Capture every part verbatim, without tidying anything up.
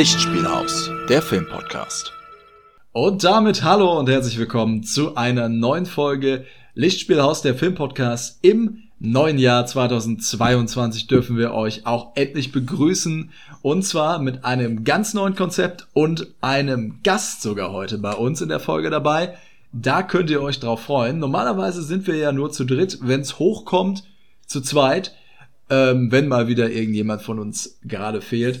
Lichtspielhaus, der Filmpodcast. Und damit hallo und herzlich willkommen zu einer neuen Folge Lichtspielhaus, der Filmpodcast. Im neuen Jahr zweitausendzweiundzwanzig dürfen wir euch auch endlich begrüßen, und zwar mit einem ganz neuen Konzept und einem Gast sogar heute bei uns in der Folge dabei. Da könnt ihr euch drauf freuen. Normalerweise sind wir ja nur zu dritt, wenn es hochkommt, zu zweit, ähm, wenn mal wieder irgendjemand von uns gerade fehlt.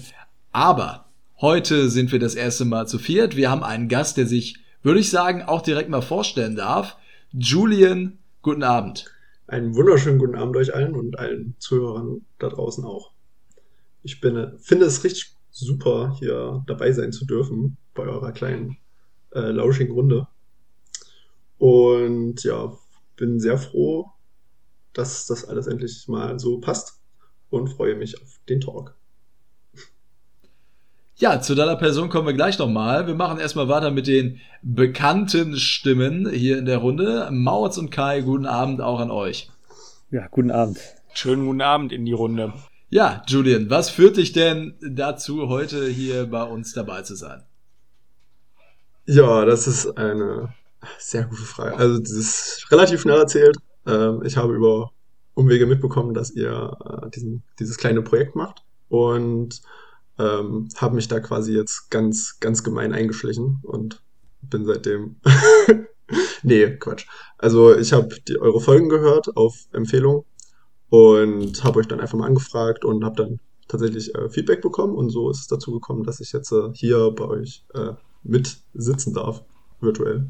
Aber heute sind wir das erste Mal zu viert. Wir haben einen Gast, der sich, würde ich sagen, auch direkt mal vorstellen darf. Julian, guten Abend. Einen wunderschönen guten Abend euch allen und allen Zuhörern da draußen auch. Ich bin, finde es richtig super, hier dabei sein zu dürfen bei eurer kleinen äh, lauschigen Runde. Und ja, bin sehr froh, dass das alles endlich mal so passt und freue mich auf den Talk. Ja, zu deiner Person kommen wir gleich nochmal. Wir machen erstmal weiter mit den bekannten Stimmen hier in der Runde. Mauerz und Kai, guten Abend auch an euch. Ja, guten Abend. Schönen guten Abend in die Runde. Ja, Julian, was führt dich denn dazu, heute hier bei uns dabei zu sein? Ja, das ist eine sehr gute Frage. Also, das ist relativ schnell erzählt. Ähm, ich habe über Umwege mitbekommen, dass ihr äh, diesen, dieses kleine Projekt macht, und ähm, habe mich da quasi jetzt ganz, ganz gemein eingeschlichen und bin seitdem... nee, Quatsch. Also, ich habe eure Folgen gehört auf Empfehlung und habe euch dann einfach mal angefragt und habe dann tatsächlich äh, Feedback bekommen, und so ist es dazu gekommen, dass ich jetzt äh, hier bei euch äh, mit sitzen darf, virtuell.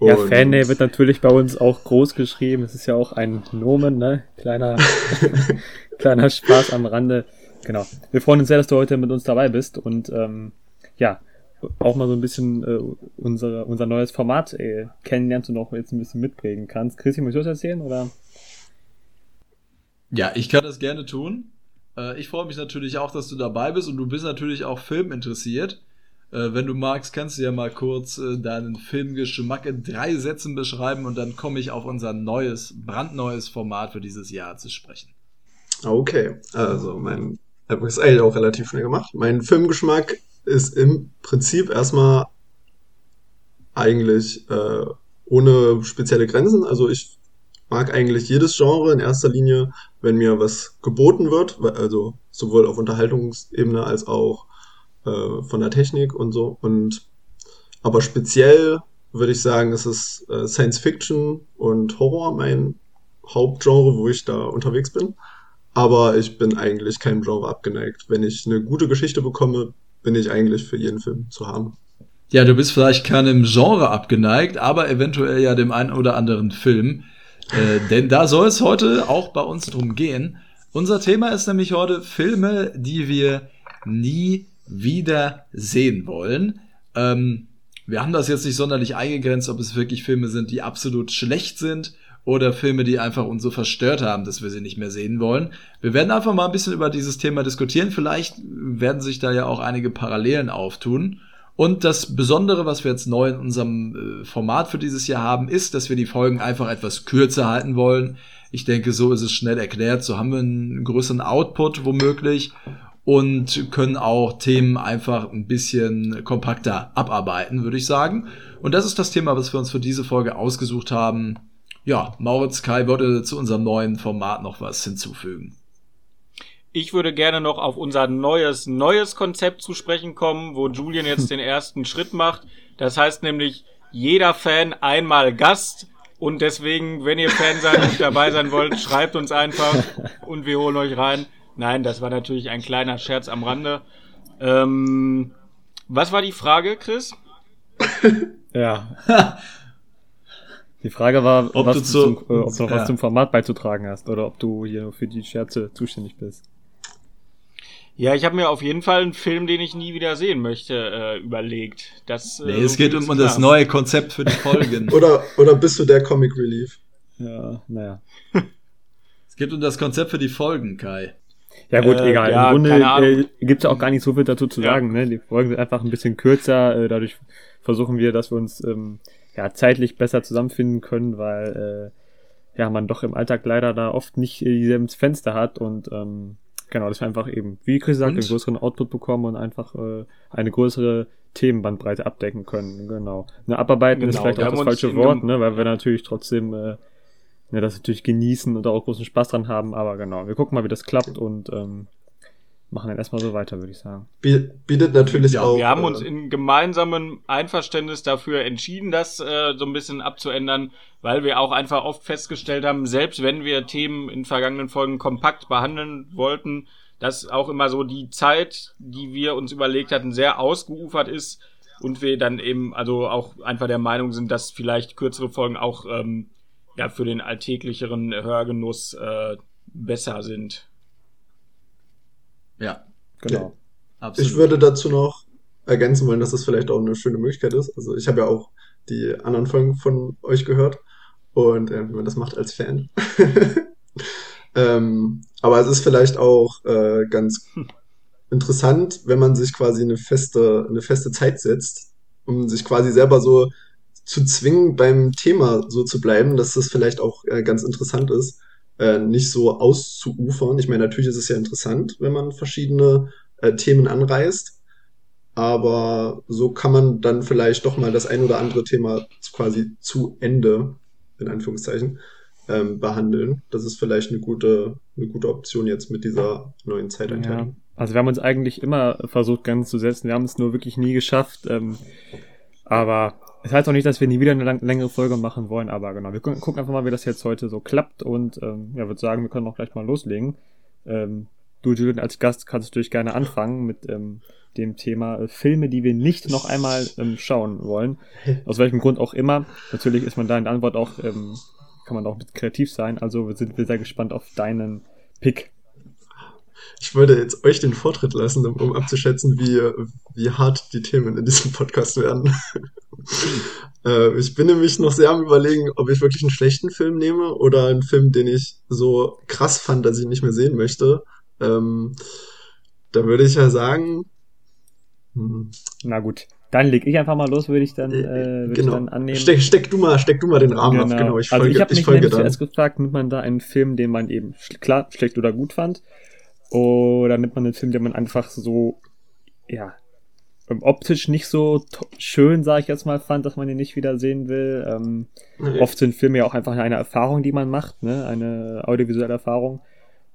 Ja, Fannähe wird natürlich bei uns auch groß geschrieben. Es ist ja auch ein Nomen, ne? Kleiner, kleiner Spaß am Rande. Genau. Wir freuen uns sehr, dass du heute mit uns dabei bist und ähm, ja, auch mal so ein bisschen äh, unsere, unser neues Format äh, kennenlernst und auch jetzt ein bisschen mitprägen kannst. Christi, möchtest du das erzählen, oder? Ja, ich kann das gerne tun. Äh, ich freue mich natürlich auch, dass du dabei bist, und du bist natürlich auch filminteressiert. Wenn du magst, kannst du ja mal kurz deinen Filmgeschmack in drei Sätzen beschreiben, und dann komme ich auf unser neues, brandneues Format für dieses Jahr zu sprechen. Okay, also mein, das ist eigentlich auch relativ schnell gemacht. Mein Filmgeschmack ist im Prinzip erstmal eigentlich äh, ohne spezielle Grenzen. Also ich mag eigentlich jedes Genre in erster Linie, wenn mir was geboten wird, also sowohl auf Unterhaltungsebene als auch von der Technik und so. Und aber speziell würde ich sagen, es ist äh, Science Fiction und Horror mein Hauptgenre, wo ich da unterwegs bin. Aber ich bin eigentlich keinem Genre abgeneigt. Wenn ich eine gute Geschichte bekomme, bin ich eigentlich für jeden Film zu haben. Ja, du bist vielleicht keinem Genre abgeneigt, aber eventuell ja dem einen oder anderen Film. Äh, denn da soll es heute auch bei uns drum gehen. Unser Thema ist nämlich heute Filme, die wir nie wieder sehen wollen. Ähm, wir haben das jetzt nicht sonderlich eingegrenzt, ob es wirklich Filme sind, die absolut schlecht sind, oder Filme, die einfach uns so verstört haben, dass wir sie nicht mehr sehen wollen. Wir werden einfach mal ein bisschen über dieses Thema diskutieren. Vielleicht werden sich da ja auch einige Parallelen auftun. Und das Besondere, was wir jetzt neu in unserem äh, Format für dieses Jahr haben, ist, dass wir die Folgen einfach etwas kürzer halten wollen. Ich denke, so ist es schnell erklärt. So haben wir einen größeren Output womöglich und können auch Themen einfach ein bisschen kompakter abarbeiten, würde ich sagen. Und das ist das Thema, was wir uns für diese Folge ausgesucht haben. Ja, Mauritz, Kai, wollt ihr zu unserem neuen Format noch was hinzufügen? Ich würde gerne noch auf unser neues, neues Konzept zu sprechen kommen, wo Julian jetzt den ersten Schritt macht. Das heißt nämlich, jeder Fan einmal Gast. Und deswegen, wenn ihr Fan seid und dabei sein wollt, schreibt uns einfach und wir holen euch rein. Nein, das war natürlich ein kleiner Scherz am Rande. Ähm, was war die Frage, Chris? Ja. Die Frage war, ob was du, zu, zum, äh, ob du ja. was zum Format beizutragen hast oder ob du hier für die Scherze zuständig bist. Ja, ich habe mir auf jeden Fall einen Film, den ich nie wieder sehen möchte, äh, überlegt. Das, äh, nee, es geht um das neue Konzept für die Folgen. oder, oder bist du der Comic Relief? Ja, naja. Es geht um das Konzept für die Folgen, Kai. Ja gut, äh, egal. Ja, im Grunde äh, gibt es ja auch gar nicht so viel dazu zu ja. sagen. Ne? Die Folgen sind einfach ein bisschen kürzer. Äh, dadurch versuchen wir, dass wir uns ähm, ja, zeitlich besser zusammenfinden können, weil äh, ja man doch im Alltag leider da oft nicht dieselben Fenster hat. Und ähm, Genau, dass wir einfach eben, wie Chris sagt, und? einen größeren Output bekommen und einfach äh, eine größere Themenbandbreite abdecken können. Genau. Ne, abarbeiten genau, ist vielleicht auch das falsche Wort, ne, weil wir natürlich trotzdem äh, ne, das natürlich genießen und auch großen Spaß dran haben. Aber genau, wir gucken mal, wie das klappt und ähm, machen dann erstmal so weiter, würde ich sagen. Bietet natürlich ja, auch... Wir haben äh, uns in gemeinsamem Einverständnis dafür entschieden, das äh, so ein bisschen abzuändern, weil wir auch einfach oft festgestellt haben, selbst wenn wir Themen in vergangenen Folgen kompakt behandeln wollten, dass auch immer so die Zeit, die wir uns überlegt hatten, sehr ausgeufert ist und wir dann eben also auch einfach der Meinung sind, dass vielleicht kürzere Folgen auch ähm, ja für den alltäglicheren Hörgenuss äh, besser sind. Ja, genau. Ja. Absolut. Ich würde dazu noch ergänzen wollen, dass das vielleicht auch eine schöne Möglichkeit ist. Also ich habe ja auch die anderen Folgen von euch gehört und äh, wie man das macht als Fan. ähm, aber es ist vielleicht auch äh, ganz hm. interessant, wenn man sich quasi eine feste, eine feste Zeit setzt, um sich quasi selber so zu zwingen, beim Thema so zu bleiben, dass das vielleicht auch äh, ganz interessant ist. Äh, nicht so auszuufern. Ich meine, natürlich ist es ja interessant, wenn man verschiedene äh, Themen anreißt, aber so kann man dann vielleicht doch mal das ein oder andere Thema quasi zu Ende, in Anführungszeichen, ähm, behandeln. Das ist vielleicht eine gute, eine gute Option jetzt mit dieser neuen Zeiteinteilung. Ja. Also wir haben uns eigentlich immer versucht, ganz zu setzen. Wir haben es nur wirklich nie geschafft. Ähm, aber es heißt auch nicht, dass wir nie wieder eine lang- längere Folge machen wollen, aber genau, wir gu- gucken einfach mal, wie das jetzt heute so klappt und ähm, ja, würde sagen, wir können auch gleich mal loslegen. Ähm, du, Julian, als Gast kannst du natürlich gerne anfangen mit ähm, dem Thema äh, Filme, die wir nicht noch einmal ähm, schauen wollen, aus welchem Grund auch immer. Natürlich ist man da in der Antwort auch, ähm, kann man auch kreativ sein, also sind wir sehr gespannt auf deinen Pick. Ich würde jetzt euch den Vortritt lassen, um, um abzuschätzen, wie, wie hart die Themen in diesem Podcast werden. äh, ich bin nämlich noch sehr am Überlegen, ob ich wirklich einen schlechten Film nehme oder einen Film, den ich so krass fand, dass ich ihn nicht mehr sehen möchte. Ähm, da würde ich ja sagen... Hm. Na gut, dann leg ich einfach mal los, würde ich dann, äh, würd genau. ich dann annehmen. Steck, steck, du mal, steck du mal den Rahmen genau. auf, genau. Ich folge, also ich habe mich nämlich zuerst gefragt, nimmt man da einen Film, den man eben sch- klar schlecht oder gut fand, oder nimmt man einen Film, den man einfach so, ja, optisch nicht so to- schön, sage ich jetzt mal, fand, dass man ihn nicht wieder sehen will. Ähm, okay. Oft sind Filme ja auch einfach eine Erfahrung, die man macht, ne, eine audiovisuelle Erfahrung.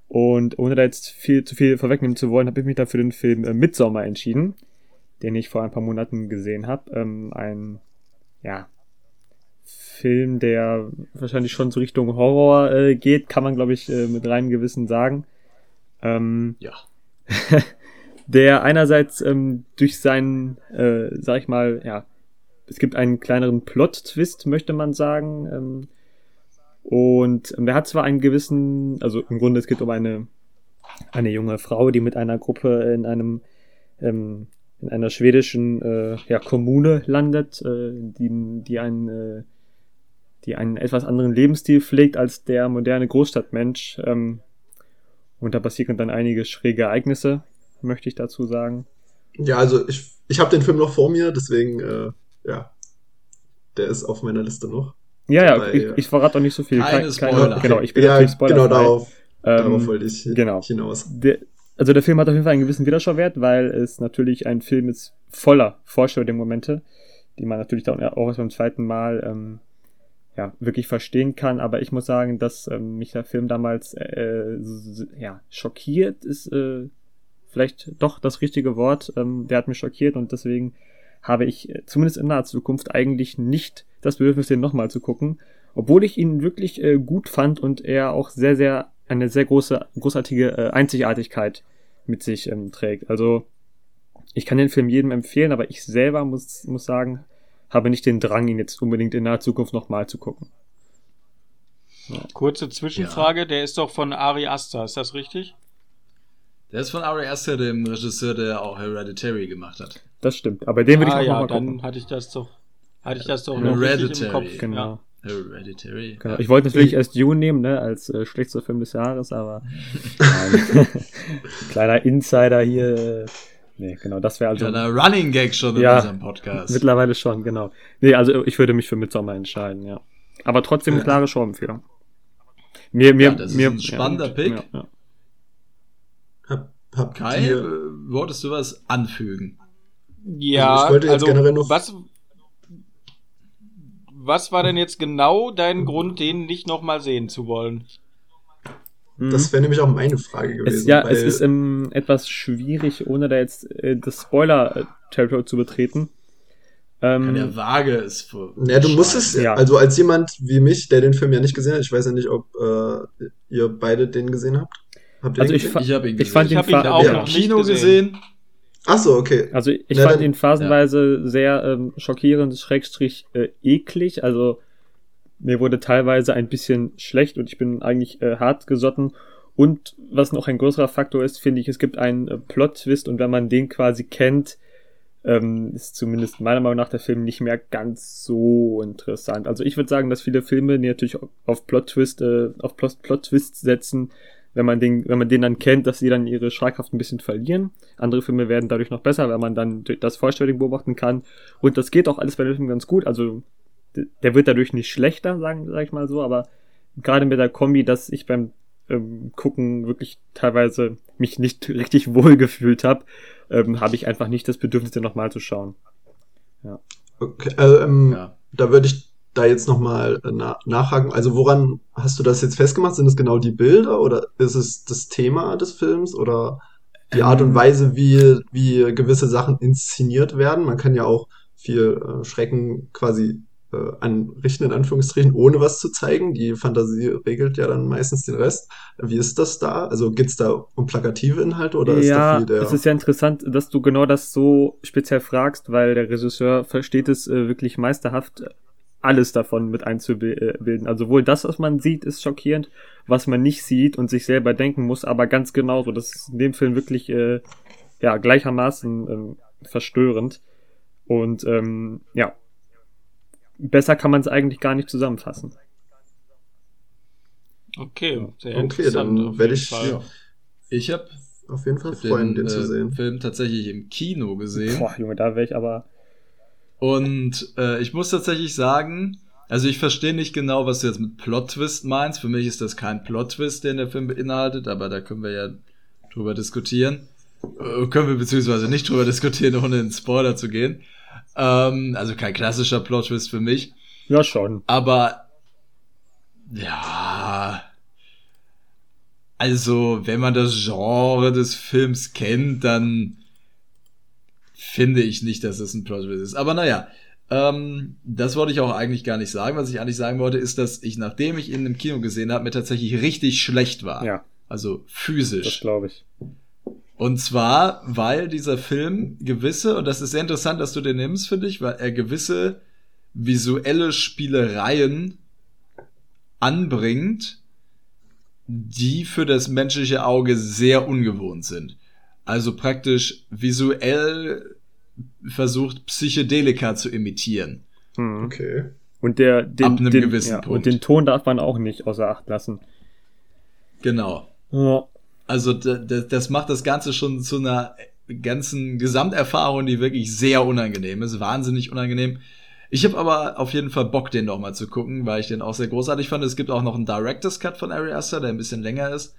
Und ohne da jetzt viel zu viel vorwegnehmen zu wollen, habe ich mich dann für den Film äh, Midsommar entschieden, den ich vor ein paar Monaten gesehen habe. Ähm, ein, ja, Film, der wahrscheinlich schon so Richtung Horror äh, geht, kann man, glaube ich, äh, mit reinem Gewissen sagen. Ähm, ja. Der einerseits ähm, durch seinen, äh, sag ich mal, ja, es gibt einen kleineren Plot-Twist, möchte man sagen. Ähm, und ähm, der hat zwar einen gewissen, also im Grunde es geht um eine, eine junge Frau, die mit einer Gruppe in einem, ähm, in einer schwedischen äh, ja, Kommune landet, äh, die, die einen, äh, die einen etwas anderen Lebensstil pflegt als der moderne Großstadtmensch. Ähm, Und da passieren dann einige schräge Ereignisse, möchte ich dazu sagen. Ja, also ich, ich habe den Film noch vor mir, deswegen, äh, ja, der ist auf meiner Liste noch. Ja, ja, Dabei, ich, ich verrate auch nicht so viel. Keine Spoiler. Genau, ich bin ja, natürlich Spoiler. Genau, darauf, ähm, darauf wollte ich genau. hinaus. Der, also der Film hat auf jeden Fall einen gewissen Wiederschauwert, weil es natürlich ein Film ist voller Vorstellungsmomente, die man natürlich dann auch erst beim zweiten Mal... Ähm, ja, wirklich verstehen kann, aber ich muss sagen, dass ähm, mich der Film damals äh, s- ja, schockiert ist, äh, vielleicht doch das richtige Wort, ähm, der hat mich schockiert und deswegen habe ich äh, zumindest in naher Zukunft eigentlich nicht das Bedürfnis, den nochmal zu gucken, obwohl ich ihn wirklich äh, gut fand und er auch sehr, sehr, eine sehr große, großartige äh, Einzigartigkeit mit sich ähm, trägt. Also ich kann den Film jedem empfehlen, aber ich selber muss, muss sagen, habe nicht den Drang, ihn jetzt unbedingt in naher Zukunft nochmal zu gucken. Ja. Kurze Zwischenfrage, ja. Der ist doch von Ari Aster, ist das richtig? Der ist von Ari Aster, dem Regisseur, der auch Hereditary gemacht hat. Das stimmt, aber den würde ah, ich auch ja, mal gucken. Dann hatte ich das doch, hatte ich das doch noch richtig im Kopf. Genau. Ja. Hereditary. Genau. Ich wollte natürlich erst Dune nehmen, ne, als äh, schlechtester Film des Jahres, aber kleiner Insider hier... Nee, genau, das wäre also... Ja, der Running Gag schon in ja, unserem Podcast. Mittlerweile schon, genau. Nee, also ich würde mich für Midsommar entscheiden, ja. Aber trotzdem eine klare Schauempfehlung. Mir, mir, ja, das mir, ist ein spannender ja, Pick. Ja, ja. Habt Kai, ihr, äh, wolltest du was anfügen? Ja, also ich wollte jetzt also generell noch was, was war denn jetzt genau dein Grund, den nicht nochmal sehen zu wollen? Das wäre nämlich auch meine Frage gewesen. Es, ja, weil es ist um, etwas schwierig, ohne da jetzt äh, das Spoiler-Territory zu betreten. Ähm, ja, der Waage ist... Ja, du musst es... Ja. Also als jemand wie mich, der den Film ja nicht gesehen hat, ich weiß ja nicht, ob äh, ihr beide den gesehen habt. Habt ihr also den ich gesehen? Fa- ich habe ihn gesehen. Ich, fand ich habe ihn auch ja. noch nicht Kino gesehen. gesehen. Achso, okay. Also ich Na, fand dann, ihn phasenweise ja. sehr ähm, schockierend, schrägstrich äh, eklig, also... Mir wurde teilweise ein bisschen schlecht und ich bin eigentlich äh, hart gesotten. Und was noch ein größerer Faktor ist, finde ich, es gibt einen äh, Plot-Twist und wenn man den quasi kennt, ähm, ist zumindest meiner Meinung nach der Film nicht mehr ganz so interessant. Also ich würde sagen, dass viele Filme die natürlich auf Plot-Twist, äh, auf Plot-Twist setzen, wenn man den, wenn man den dann kennt, dass sie dann ihre Schlagkraft ein bisschen verlieren. Andere Filme werden dadurch noch besser, wenn man dann das Vorstellung beobachten kann. Und das geht auch alles bei dem Film ganz gut, also der wird dadurch nicht schlechter, sagen, sag ich mal so, aber gerade mit der Kombi, dass ich beim ähm, Gucken wirklich teilweise mich nicht richtig wohl gefühlt habe, ähm, habe ich einfach nicht das Bedürfnis, den nochmal zu schauen. Ja. Okay, also, ähm, ja. da würde ich da jetzt nochmal äh, na- nachhaken. Also woran hast du das jetzt festgemacht? Sind es genau die Bilder oder ist es das Thema des Films oder die ähm, Art und Weise, wie, wie gewisse Sachen inszeniert werden? Man kann ja auch viel äh, Schrecken quasi anrichten, in Anführungsstrichen, ohne was zu zeigen. Die Fantasie regelt ja dann meistens den Rest. Wie ist das da? Also geht's da um plakative Inhalte oder ja, ist da viel der... Es ist ja interessant, dass du genau das so speziell fragst, weil der Regisseur versteht es äh, wirklich meisterhaft, alles davon mit einzubilden. Also wohl das, was man sieht, ist schockierend, was man nicht sieht und sich selber denken muss, aber ganz genauso. Das ist in dem Film wirklich äh, ja gleichermaßen äh, verstörend. Und ähm, ja, besser kann man es eigentlich gar nicht zusammenfassen. Okay, sehr interessant. Okay, dann werde ich... Ja. Ich habe auf jeden Fall freuen, den, den zu sehen. Film tatsächlich im Kino gesehen. Boah, Junge, da wäre ich aber... Und äh, ich muss tatsächlich sagen, also ich verstehe nicht genau, was du jetzt mit Plot-Twist meinst. Für mich ist das kein Plot-Twist, den der Film beinhaltet, aber da können wir ja drüber diskutieren. Äh, können wir beziehungsweise nicht drüber diskutieren, ohne in den Spoiler zu gehen. Also kein klassischer Plot-Twist für mich. Ja, schon. Aber, ja, also wenn man das Genre des Films kennt, dann finde ich nicht, dass es ein Plot-Twist ist. Aber naja, ähm, das wollte ich auch eigentlich gar nicht sagen. Was ich eigentlich sagen wollte, ist, dass ich, nachdem ich ihn im Kino gesehen habe, mir tatsächlich richtig schlecht war. Ja. Also physisch. Das glaube ich. Und zwar, weil dieser Film gewisse, und das ist sehr interessant, dass du den nimmst, finde ich, weil er gewisse visuelle Spielereien anbringt, die für das menschliche Auge sehr ungewohnt sind. Also praktisch visuell versucht, Psychedelika zu imitieren. Hm. Okay. Und der, den, ab einem den, gewissen ja, Punkt. Und den Ton darf man auch nicht außer Acht lassen. Genau. Ja. Also das macht das Ganze schon zu einer ganzen Gesamterfahrung, die wirklich sehr unangenehm ist, wahnsinnig unangenehm. Ich habe aber auf jeden Fall Bock, den nochmal zu gucken, weil ich den auch sehr großartig fand. Es gibt auch noch einen Director's Cut von Ari Aster, der ein bisschen länger ist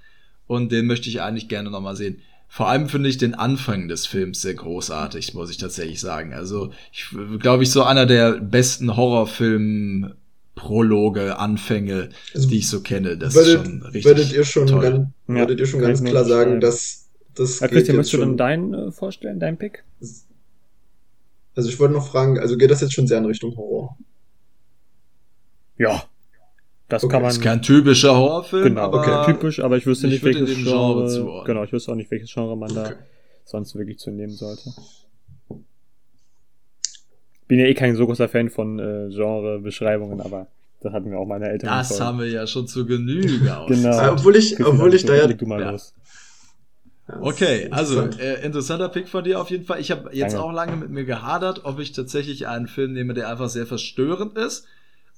und den möchte ich eigentlich gerne nochmal sehen. Vor allem finde ich den Anfang des Films sehr großartig, muss ich tatsächlich sagen. Also ich glaube, ich so einer der besten Horrorfilme, Prologe, Anfänge, also, die ich so kenne, das würdet, ist schon richtig würdet ihr schon toll. Ganz, würdet ja, ihr schon ganz klar sagen, sein. dass das also, geht Christian, jetzt schon... Möchtest du dann deinen äh, vorstellen, deinen Pick? Also ich wollte noch fragen, also geht das jetzt schon sehr in Richtung Horror? Ja. Das okay. kann man... Das ist kein typischer Horrorfilm, genau, aber... Okay. Typisch, aber ich wüsste nicht, welches Genre... Genre genau, ich wüsste auch nicht, welches Genre man okay. da sonst wirklich zu nehmen sollte. Bin ja eh kein so großer Fan von äh, Genre-Beschreibungen, aber das hatten wir auch meine Eltern. Das voll. haben wir ja schon zu Genüge aus. Genau. Ja, obwohl ich, Küchen obwohl ich da ja... Du mal ja. Los. Okay, also äh, interessanter Pick von dir auf jeden Fall. Ich habe jetzt Danke. auch lange mit mir gehadert, ob ich tatsächlich einen Film nehme, der einfach sehr verstörend ist.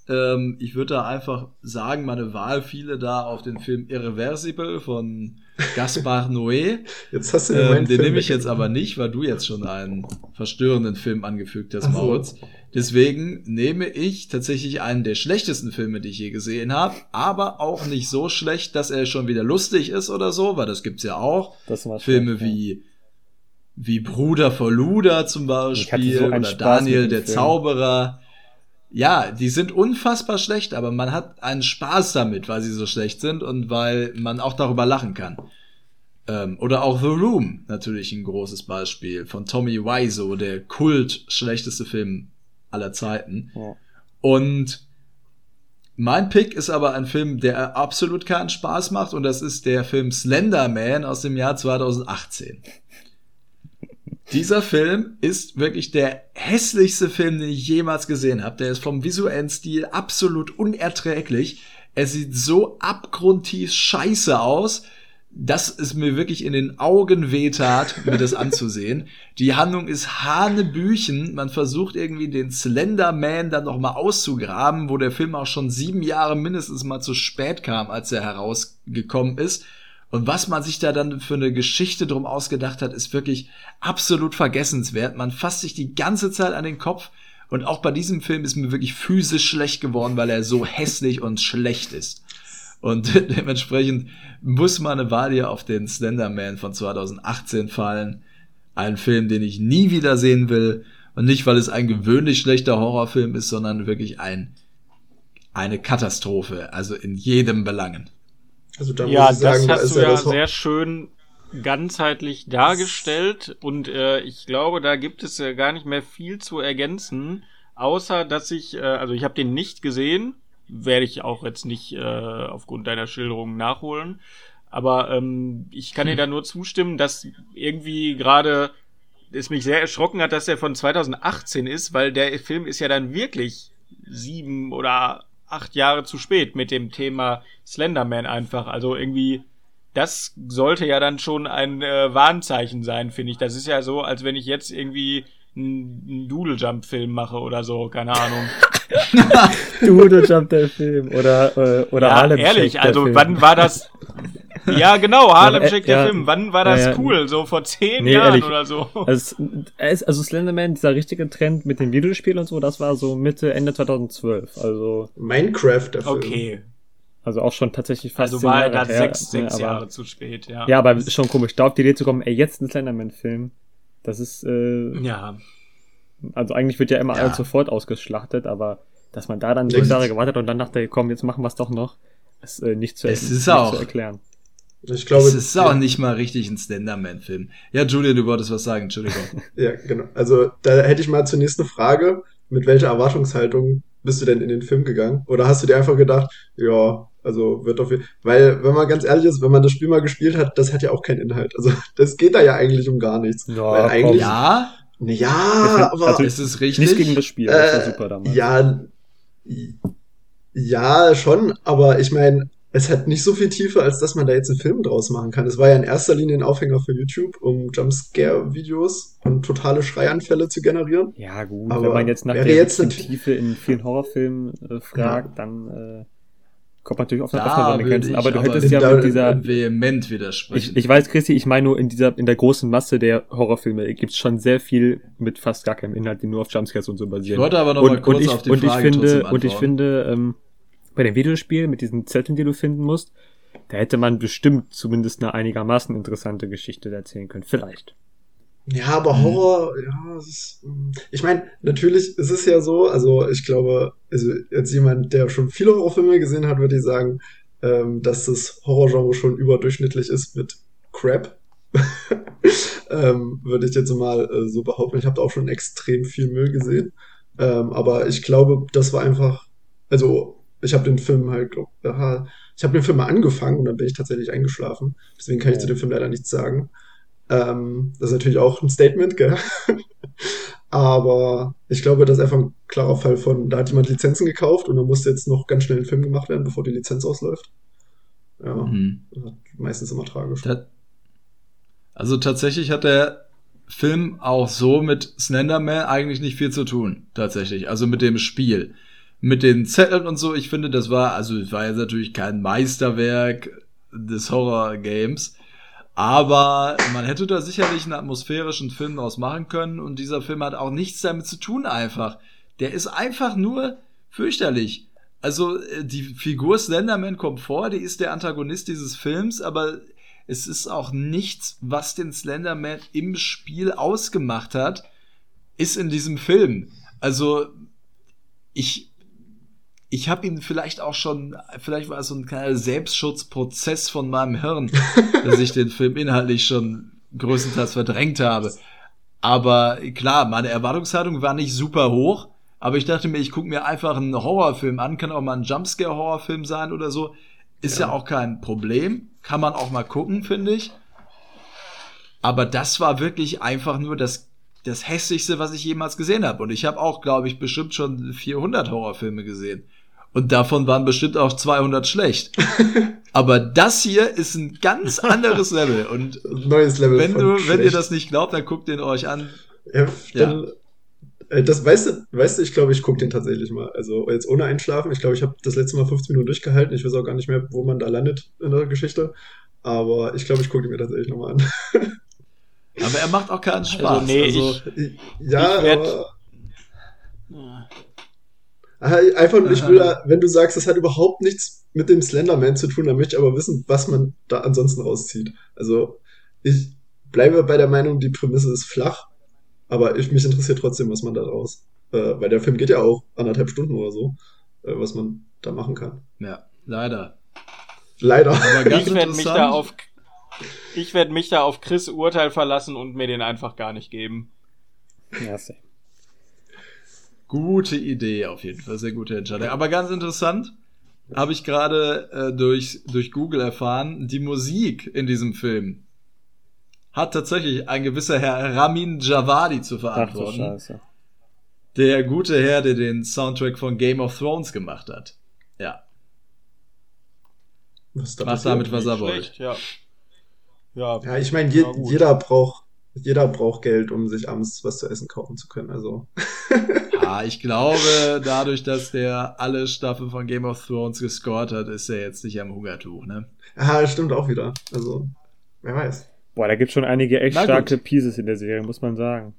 Ähm, ich würde da einfach sagen, meine Wahl fiele da auf den Film Irreversible von Gaspar Noé. Jetzt hast du den ähm, Den Film nehme ich jetzt aber nicht, weil du jetzt schon einen verstörenden Film angefügt hast, Moritz. So. Deswegen nehme ich tatsächlich einen der schlechtesten Filme, die ich je gesehen habe, aber auch nicht so schlecht, dass er schon wieder lustig ist oder so, weil das gibt's ja auch. Das war Filme schlecht, wie, ja. wie Bruder von Luda zum Beispiel so oder Spaß Daniel der Film. Zauberer. Ja, die sind unfassbar schlecht, aber man hat einen Spaß damit, weil sie so schlecht sind und weil man auch darüber lachen kann. Ähm, oder auch The Room, natürlich ein großes Beispiel, von Tommy Wiseau, der kult-schlechteste Film aller Zeiten. Ja. Und mein Pick ist aber ein Film, der absolut keinen Spaß macht, und das ist der Film Slender Man aus dem Jahr zwanzig achtzehn. Dieser Film ist wirklich der hässlichste Film, den ich jemals gesehen habe. Der ist vom visuellen Stil absolut unerträglich. Er sieht so abgrundtief scheiße aus, dass es mir wirklich in den Augen wehtat, mir das anzusehen. Die Handlung ist hanebüchen. Man versucht irgendwie den Slender Man dann nochmal auszugraben, wo der Film auch schon sieben Jahre mindestens mal zu spät kam, als er herausgekommen ist. Und was man sich da dann für eine Geschichte drum ausgedacht hat, ist wirklich absolut vergessenswert. Man fasst sich die ganze Zeit an den Kopf. Und auch bei diesem Film ist mir wirklich physisch schlecht geworden, weil er so hässlich und schlecht ist. Und dementsprechend muss meine Wahl hier auf den Slender Man von zwanzig achtzehn fallen. Ein Film, den ich nie wieder sehen will. Und nicht, weil es ein gewöhnlich schlechter Horrorfilm ist, sondern wirklich ein, eine Katastrophe. Also in jedem Belangen. Also da ja, muss ich sagen, das hast da ist du ja das sehr schön ganzheitlich dargestellt, und äh, ich glaube, da gibt es ja gar nicht mehr viel zu ergänzen, außer dass ich, äh, also ich habe den nicht gesehen, werde ich auch jetzt nicht äh, aufgrund deiner Schilderung nachholen, aber ähm, ich kann hm. dir da nur zustimmen, dass irgendwie gerade es mich sehr erschrocken hat, dass der von zwanzig achtzehn ist, weil der Film ist ja dann wirklich sieben oder acht Jahre zu spät mit dem Thema Slenderman einfach. Also irgendwie, das sollte ja dann schon ein äh, Warnzeichen sein, finde ich. Das ist ja so, als wenn ich jetzt irgendwie einen Doodle-Jump-Film mache oder so, keine Ahnung. Doodle-Jump, der Film. Oder, äh, oder ja, Harlem ehrlich, Shake, also Film. Wann war das... Ja, genau, Harlem Shake, der ja, Film. Wann war das ja, cool? So vor zehn nee, Jahren ehrlich, oder so. Also, also Slenderman, dieser richtige Trend mit den Videospielen und so, das war so Mitte, Ende zwanzig zwölf. Also Minecraft, der Film. Okay. Also auch schon tatsächlich fast also war da sechs, sechs Jahre aber, zu spät, ja. Ja, aber schon komisch. Da auf die Idee zu kommen, ey, jetzt ein Slenderman-Film, das ist, äh, ja. Also eigentlich wird ja immer ja. alles sofort ausgeschlachtet, aber dass man da dann so Jahre gewartet und dann dachte, ey, komm, jetzt machen wir es doch noch, ist äh, nicht zu, es ist nicht auch, zu erklären. Ich glaube, es ist ja. auch nicht mal richtig ein Slenderman-Film. Ja, Julia, du wolltest was sagen, Entschuldigung. Ja, genau. Also da hätte ich mal zunächst eine Frage. Mit welcher Erwartungshaltung bist du denn in den Film gegangen? Oder hast du dir einfach gedacht, ja, also wird doch viel... Weil, wenn man ganz ehrlich ist, wenn man das Spiel mal gespielt hat, das hat ja auch keinen Inhalt. Also das geht da ja eigentlich um gar nichts. Ja, weil eigentlich, ja? ja aber... Also ist es richtig? Nichts gegen das Spiel, äh, das war super damals. Ja, ja, schon, aber ich meine... Es hat nicht so viel Tiefe, als dass man da jetzt einen Film draus machen kann. Es war ja in erster Linie ein Aufhänger für YouTube, um Jumpscare-Videos und totale Schreianfälle zu generieren. Ja gut, aber wenn man jetzt nach der jetzt Tiefe in vielen Horrorfilmen äh, fragt, ja. dann äh, kommt man natürlich auf eine Öffnung an den Grenzen. Aber du aber hättest ja mit dieser... vehement widersprechen. Ich, ich weiß, Christi, ich meine nur in dieser in der großen Masse der Horrorfilme gibt es schon sehr viel mit fast gar keinem Inhalt, die nur auf Jumpscares und so basieren. Ich wollte aber noch und, mal kurz und ich, auf die und Frage ich finde, Und ich finde... Ähm, bei den Videospielen mit diesen Zetteln, die du finden musst, da hätte man bestimmt zumindest eine einigermaßen interessante Geschichte erzählen können. Vielleicht. Ja, aber Horror, ja, es ist, ich meine, natürlich ist es ja so, also ich glaube, also jetzt jemand, der schon viele Horrorfilme gesehen hat, würde ich sagen, ähm, dass das Horrorgenre schon überdurchschnittlich ist mit Crap. ähm, würde ich jetzt mal äh, so behaupten. Ich habe da auch schon extrem viel Müll gesehen. Ähm, aber ich glaube, das war einfach, also ich habe den Film halt, ich habe den Film mal angefangen und dann bin ich tatsächlich eingeschlafen. Deswegen kann ich zu dem Film leider nichts sagen. Ähm, das ist natürlich auch ein Statement, gell? Aber ich glaube, das ist einfach ein klarer Fall von, da hat jemand Lizenzen gekauft und dann musste jetzt noch ganz schnell ein Film gemacht werden, bevor die Lizenz ausläuft. Ja, mhm. meistens immer tragisch. Ta- also tatsächlich hat der Film auch so mit Slenderman eigentlich nicht viel zu tun, tatsächlich. Also mit dem Spiel. Mit den Zetteln und so, ich finde, das war, also es war jetzt natürlich kein Meisterwerk des Horror-Games, aber man hätte da sicherlich einen atmosphärischen Film draus machen können und dieser Film hat auch nichts damit zu tun einfach. Der ist einfach nur fürchterlich. Also die Figur Slender Man kommt vor, die ist der Antagonist dieses Films, aber es ist auch nichts, was den Slender Man im Spiel ausgemacht hat, ist in diesem Film. Also ich ich habe ihn vielleicht auch schon, vielleicht war es so ein kleiner Selbstschutzprozess von meinem Hirn, dass ich den Film inhaltlich schon größtenteils verdrängt habe. Aber klar, meine Erwartungshaltung war nicht super hoch, aber ich dachte mir, ich gucke mir einfach einen Horrorfilm an, kann auch mal ein Jumpscare-Horrorfilm sein oder so. Ist ja. ja auch kein Problem, kann man auch mal gucken, finde ich. Aber das war wirklich einfach nur das das hässlichste, was ich jemals gesehen habe. Und ich habe auch, glaube ich, bestimmt schon vierhundert Horrorfilme gesehen. Und davon waren bestimmt auch zweihundert schlecht. Aber das hier ist ein ganz anderes Level. Und neues Level. Wenn, du, wenn ihr das nicht glaubt, dann guckt den euch an. Ja, dann, ja. Das weißt du, weißt du, ich glaube, ich gucke den tatsächlich mal. Also jetzt ohne Einschlafen. Ich glaube, ich habe das letzte Mal fünfzehn Minuten durchgehalten. Ich weiß auch gar nicht mehr, wo man da landet in der Geschichte. Aber ich glaube, ich gucke den mir tatsächlich nochmal an. Aber er macht auch keinen Spaß. Also, nee, also, ich, ja, ich werd, aber, ja. Einfach, ich will da, wenn du sagst, das hat überhaupt nichts mit dem Slenderman zu tun, dann möchte ich aber wissen, was man da ansonsten rauszieht. Also, ich bleibe bei der Meinung, die Prämisse ist flach, aber ich, mich interessiert trotzdem, was man da raus, äh, weil der Film geht ja auch anderthalb Stunden oder so, äh, was man da machen kann. Ja, leider. Leider. Aber ganz ich werde mich da auf... Ich werde mich da auf Chris' Urteil verlassen und mir den einfach gar nicht geben. Ja, same. Gute Idee auf jeden Fall, sehr gute Entscheidung. Aber ganz interessant, habe ich gerade äh, durch, durch Google erfahren, die Musik in diesem Film hat tatsächlich ein gewisser Herr Ramin Djawadi zu verantworten. Ach, so scheiße. Der gute Herr, der den Soundtrack von Game of Thrones gemacht hat. Ja. Was Macht damit, was er wollt. Ja. Ja, ja, ich meine, je, jeder braucht jeder braucht Geld, um sich abends was zu essen kaufen zu können. Also. Ja, ich glaube, dadurch, dass der alle Staffeln von Game of Thrones gescored hat, ist er jetzt nicht am Hungertuch, ne? Ja, stimmt auch wieder. Also, wer weiß. Boah, da gibt's schon einige echt Na, starke gut. Pieces in der Serie, muss man sagen.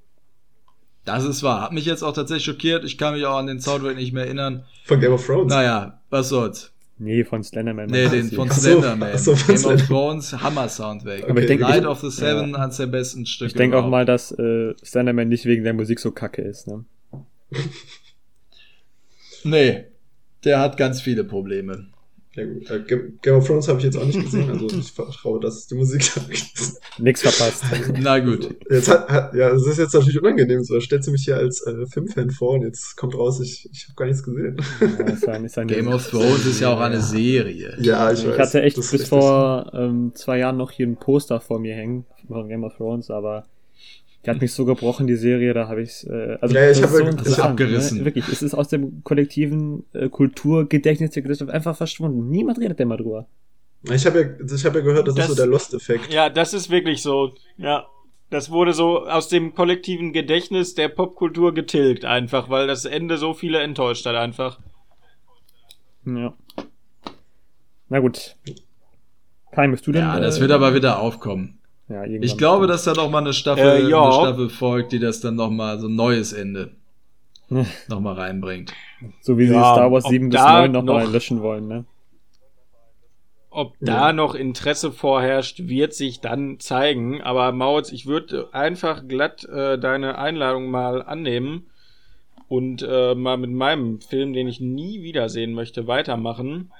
Das ist wahr. Hat mich jetzt auch tatsächlich schockiert. Ich kann mich auch an den Soundtrack nicht mehr erinnern. Von Game of Thrones? Naja, was soll's. Nee, von Slender Man. Nee, den von Slender Man. So, so Game Slender. of Thrones, Hammer-Soundtrack. Aber ich denke, Light ich, of the Seven, ja. eines der besten Stücke. Ich denke auch mal, dass äh, Slender Man nicht wegen der Musik so kacke ist, ne? Nee, der hat ganz viele Probleme. Ja, gut. Äh, Game of Thrones habe ich jetzt auch nicht gesehen, also ich vertraue, dass die Musik da ist. Nix verpasst. Na gut. Jetzt hat, hat, ja, es ist jetzt natürlich unangenehm, so stellst du mich hier als äh, Filmfan vor und jetzt kommt raus, ich, ich habe gar nichts gesehen. Ja, ist ein, ist ein Game of Thrones ist ja auch eine Serie. Ja, ich, ich weiß. Ich hatte echt bis vor ähm, zwei Jahren noch hier ein Poster vor mir hängen von Game of Thrones, aber die hat mich so gebrochen, die Serie, da habe ich äh, also ja, ich habe so es abgerissen. Ne? Wirklich, es ist aus dem kollektiven äh, Kulturgedächtnis der Gesellschaft einfach verschwunden. Niemand redet da mal drüber. Ich habe ja, ich hab ja gehört, das, das ist so der Lost-Effekt. Ja, das ist wirklich so. Ja, das wurde so aus dem kollektiven Gedächtnis der Popkultur getilgt einfach, weil das Ende so viele enttäuscht hat einfach. Ja. Na gut. Kai, bist du denn? Ja, das äh, wird aber wieder aufkommen. Ja, ich glaube, dass da noch mal eine Staffel, äh, eine Staffel folgt, die das dann noch mal so ein neues Ende noch mal reinbringt. So wie ja, sie Star Wars sieben bis neun noch, noch mal löschen wollen, ne? Ob ja. da noch Interesse vorherrscht, wird sich dann zeigen. Aber Mautz, ich würde einfach glatt äh, deine Einladung mal annehmen und äh, mal mit meinem Film, den ich nie wiedersehen möchte, weitermachen.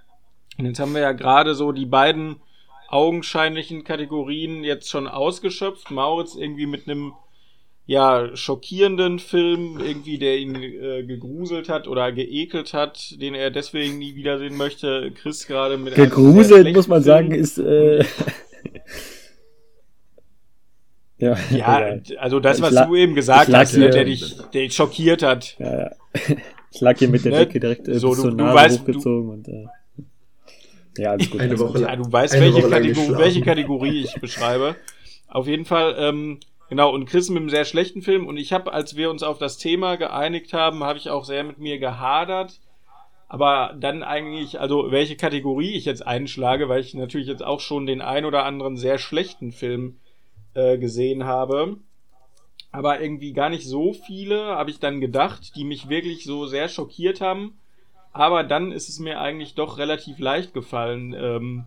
Und jetzt haben wir ja gerade so die beiden augenscheinlichen Kategorien jetzt schon ausgeschöpft. Maurits irgendwie mit einem ja schockierenden Film, irgendwie der ihn äh, gegruselt hat oder geekelt hat, den er deswegen nie wiedersehen möchte. Chris gerade mit gegruselt, muss man Film. sagen, ist äh ja, ja, also das, was la- du eben gesagt hast, ne, der dich der dich schockiert hat. Ja, ja. Ich lag hier mit der Decke direkt äh, so, bis du, zur Nase weißt, hochgezogen du, und äh ja, alles gut. Eine Woche lang, ja, du weißt, welche Kategorie, welche Kategorie ich beschreibe. Auf jeden Fall, ähm, genau, und Chris mit einem sehr schlechten Film. Und ich habe, als wir uns auf das Thema geeinigt haben, habe ich auch sehr mit mir gehadert. Aber dann eigentlich, also welche Kategorie ich jetzt einschlage, weil ich natürlich jetzt auch schon den ein oder anderen sehr schlechten Film äh, gesehen habe. aber irgendwie gar nicht so viele, habe ich dann gedacht, die mich wirklich so sehr schockiert haben. Aber dann ist es mir eigentlich doch relativ leicht gefallen, ähm,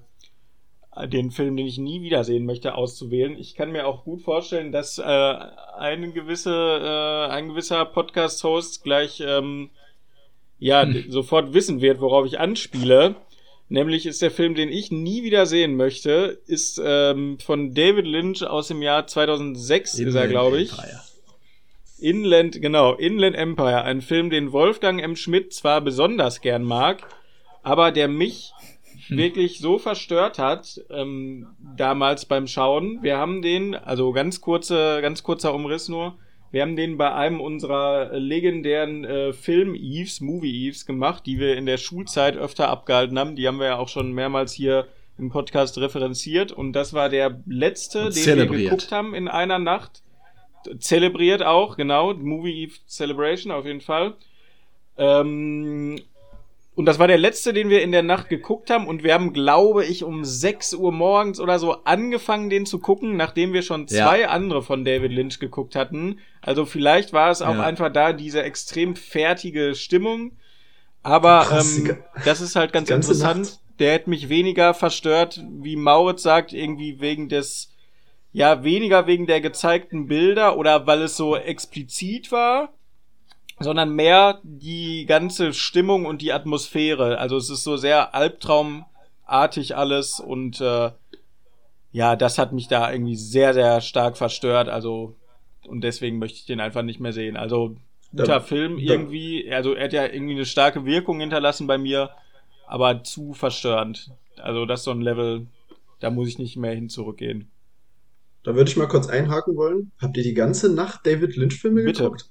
den Film, den ich nie wiedersehen möchte, auszuwählen. Ich kann mir auch gut vorstellen, dass äh, eine gewisse, äh, ein gewisser Podcast-Host gleich ähm, ja, hm. d- sofort wissen wird, worauf ich anspiele. Nämlich ist der Film, den ich nie wieder sehen möchte, ist ähm, von David Lynch aus dem Jahr zweitausendsechs, Inland ist er, glaube ich. Empire. Inland, genau, Inland Empire. Ein Film, den Wolfgang M. Schmidt zwar besonders gern mag, aber der mich hm. wirklich so verstört hat, ähm, damals beim Schauen. Wir haben den, also ganz kurze, ganz kurzer Umriss nur, wir haben den bei einem unserer legendären äh, Film-Eves, Movie-Eves gemacht, die wir in der Schulzeit öfter abgehalten haben. Die haben wir ja auch schon mehrmals hier im Podcast referenziert. Und das war der letzte, und den zelebriert. wir geguckt haben in einer Nacht. Zelebriert auch, genau. Movie-Eve Celebration auf jeden Fall. Ähm, und das war der letzte, den wir in der Nacht geguckt haben. Und wir haben, glaube ich, um sechs Uhr morgens oder so angefangen, den zu gucken, nachdem wir schon zwei ja. andere von David Lynch geguckt hatten. Also vielleicht war es auch ja. einfach da diese extrem fertige Stimmung. Aber ähm, das ist halt ganz interessant. Nacht. Der hat mich weniger verstört, wie Mauritz sagt, irgendwie wegen des, ja, weniger wegen der gezeigten Bilder oder weil es so explizit war, sondern mehr die ganze Stimmung und die Atmosphäre. Also es ist so sehr albtraumartig alles und äh, ja, das hat mich da irgendwie sehr, sehr stark verstört. Also und deswegen möchte ich den einfach nicht mehr sehen. Also guter ja, Film ja. irgendwie, also er hat ja irgendwie eine starke Wirkung hinterlassen bei mir, aber zu verstörend. Also das ist so ein Level, da muss ich nicht mehr hin zurückgehen. Da würde ich mal kurz einhaken wollen. Habt ihr die ganze Nacht David Lynch-Filme Bitte. geguckt?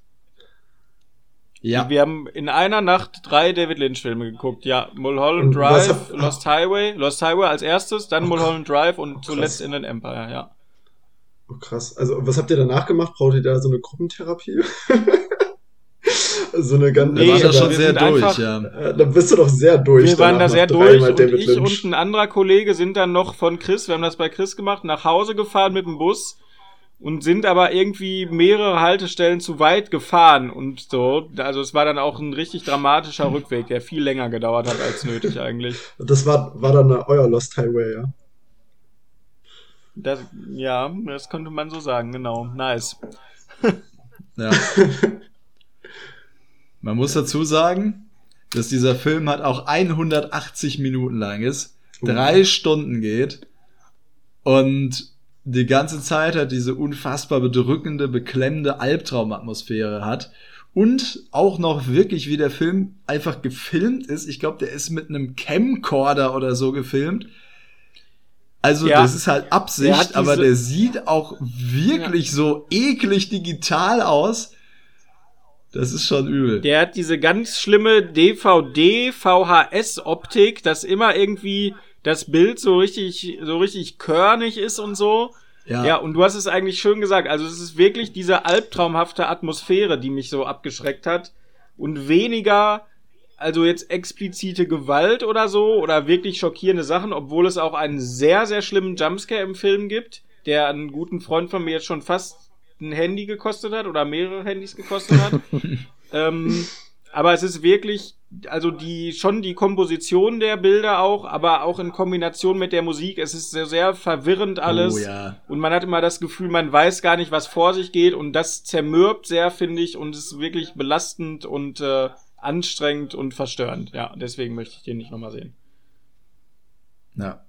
Ja. Wir haben in einer Nacht drei David Lynch-Filme geguckt. Ja, Mulholland Drive, hab... Lost Highway, Lost Highway als erstes, dann oh, Mulholland Drive und oh, zuletzt Inland Empire, ja. Oh, krass. Also, was habt ihr danach gemacht? Braucht ihr da so eine Gruppentherapie? so eine ganze... Nee, da schon sehr durch, einfach, ja. Äh, da bist du doch sehr durch. Wir waren da sehr durch und David ich Lynch. und ein anderer Kollege sind dann noch von Chris, wir haben das bei Chris gemacht, nach Hause gefahren mit dem Bus. Und sind aber irgendwie mehrere Haltestellen zu weit gefahren und so. Also es war dann auch ein richtig dramatischer Rückweg, der viel länger gedauert hat als nötig eigentlich. Das war, war dann euer Lost Highway, ja? Das, ja, das könnte man so sagen, genau. Nice. Ja. Man muss dazu sagen, dass dieser Film halt auch hundertachtzig Minuten lang ist, uh. drei Stunden geht und die ganze Zeit hat diese unfassbar bedrückende, beklemmende Albtraumatmosphäre hat und auch noch wirklich, wie der Film einfach gefilmt ist. Ich glaube, der ist mit einem Camcorder oder so gefilmt. Also ja, das ist halt Absicht, der aber der sieht auch wirklich ja. so eklig digital aus. Das ist schon übel. Der hat diese ganz schlimme D V D-V H S-Optik, dass immer irgendwie das Bild so richtig, so richtig körnig ist und so. Ja. ja, und du hast es eigentlich schön gesagt. Also es ist wirklich diese albtraumhafte Atmosphäre, die mich so abgeschreckt hat. Und weniger, also jetzt explizite Gewalt oder so, oder wirklich schockierende Sachen, obwohl es auch einen sehr, sehr schlimmen Jumpscare im Film gibt, der einen guten Freund von mir jetzt schon fast ein Handy gekostet hat oder mehrere Handys gekostet hat. ähm, aber es ist wirklich, also die schon die Komposition der Bilder auch, aber auch in Kombination mit der Musik. Es ist sehr, sehr verwirrend alles. Oh, ja. Und man hat immer das Gefühl, man weiß gar nicht, was vor sich geht. Und das zermürbt sehr, finde ich. Und ist wirklich belastend und äh, anstrengend und verstörend. Ja, deswegen möchte ich den nicht nochmal sehen. Ja.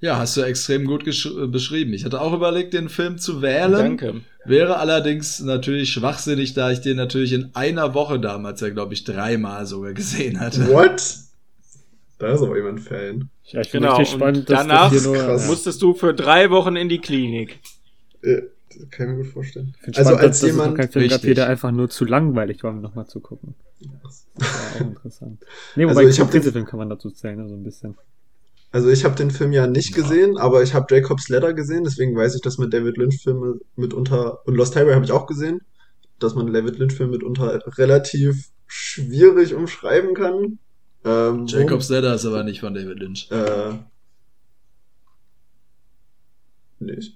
Ja, hast du extrem gut gesch- beschrieben. Ich hatte auch überlegt, den Film zu wählen. Danke. Wäre allerdings natürlich schwachsinnig, da ich den natürlich in einer Woche damals ja, glaube ich, dreimal sogar gesehen hatte. What? Da ist aber jemand Fan. Ja, ich bin genau. richtig spannend. Und dass danach das hier nur, krass. musstest du für drei Wochen in die Klinik. Ja, das kann ich mir gut vorstellen. Ich bin also spannend, als dass jemand es Film gab, der einfach nur zu langweilig war, um nochmal zu gucken. Das war auch interessant. Nee, wobei, also ich glaube, diesen Film kann man dazu zählen, so also ein bisschen. Also ich habe den Film ja nicht gesehen, aber ich habe Jacob's Ladder gesehen, deswegen weiß ich, dass man David Lynch-Filme mitunter, und Lost Highway habe ich auch gesehen, dass man David Lynch-Filme mitunter relativ schwierig umschreiben kann. Ähm, Jacob's Ladder ist aber nicht von David Lynch. Äh, nicht?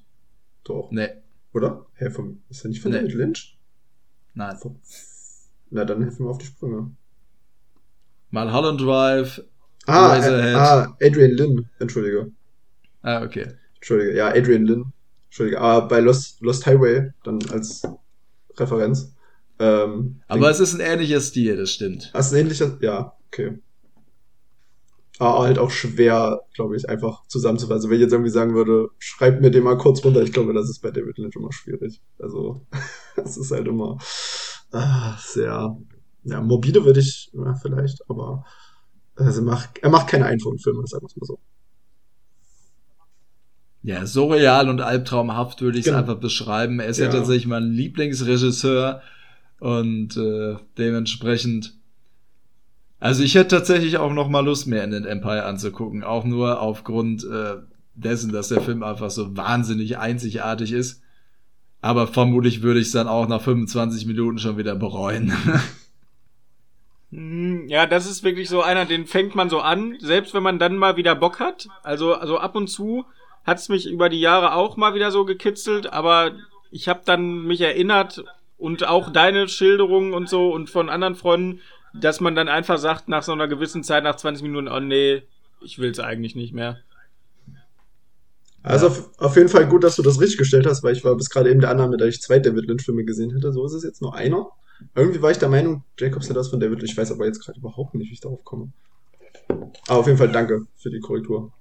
Doch. Nee. Oder? Hey, vom, ist der nicht von nee. David Lynch? Nein. Von, na, dann helfen wir auf die Sprünge. Mulholland Drive. Ah, äh, ah, Adrian Lyne. Entschuldige. Ah, okay. Entschuldige, ja, Adrian Lyne. Entschuldige, aber ah, bei Lost, Lost Highway dann als Referenz. Ähm, aber denk, es ist ein ähnlicher Stil, das stimmt. Es ist ein ähnlicher, ja, okay. Aber halt auch schwer, glaube ich, einfach zusammenzufassen. Also wenn ich jetzt irgendwie sagen würde, schreibt mir den mal kurz runter, ich glaube, das ist bei David Lynch immer schwierig. Also, es ist halt immer ah, sehr, ja, morbide würde ich, ja, vielleicht, aber also macht, er macht keine einfachen Filme, sagen wir es mal so. Ja, surreal und albtraumhaft würde ich es genau. einfach beschreiben. Er ist ja, ja tatsächlich mein Lieblingsregisseur und äh, dementsprechend. Also ich hätte tatsächlich auch noch mal Lust, mir Inland Empire anzugucken. Auch nur aufgrund äh, dessen, dass der Film einfach so wahnsinnig einzigartig ist. Aber vermutlich würde ich es dann auch nach fünfundzwanzig Minuten schon wieder bereuen. Ja, das ist wirklich so einer, den fängt man so an, selbst wenn man dann mal wieder Bock hat. Also, also ab und zu hat's mich über die Jahre auch mal wieder so gekitzelt, aber ich habe dann mich erinnert und auch deine Schilderungen und so und von anderen Freunden, dass man dann einfach sagt, nach so einer gewissen Zeit, nach zwanzig Minuten, oh nee, ich will's eigentlich nicht mehr. Also ja. auf, auf jeden Fall gut, dass du das richtig gestellt hast, weil ich war bis gerade eben der Annahme, dass ich zwei David Lynch-Filme gesehen hätte. So ist es jetzt nur einer. Irgendwie war ich der Meinung, Jacob's Ladder von David Lynch. Ich weiß aber jetzt gerade überhaupt nicht, wie ich darauf komme. Aber auf jeden Fall danke für die Korrektur.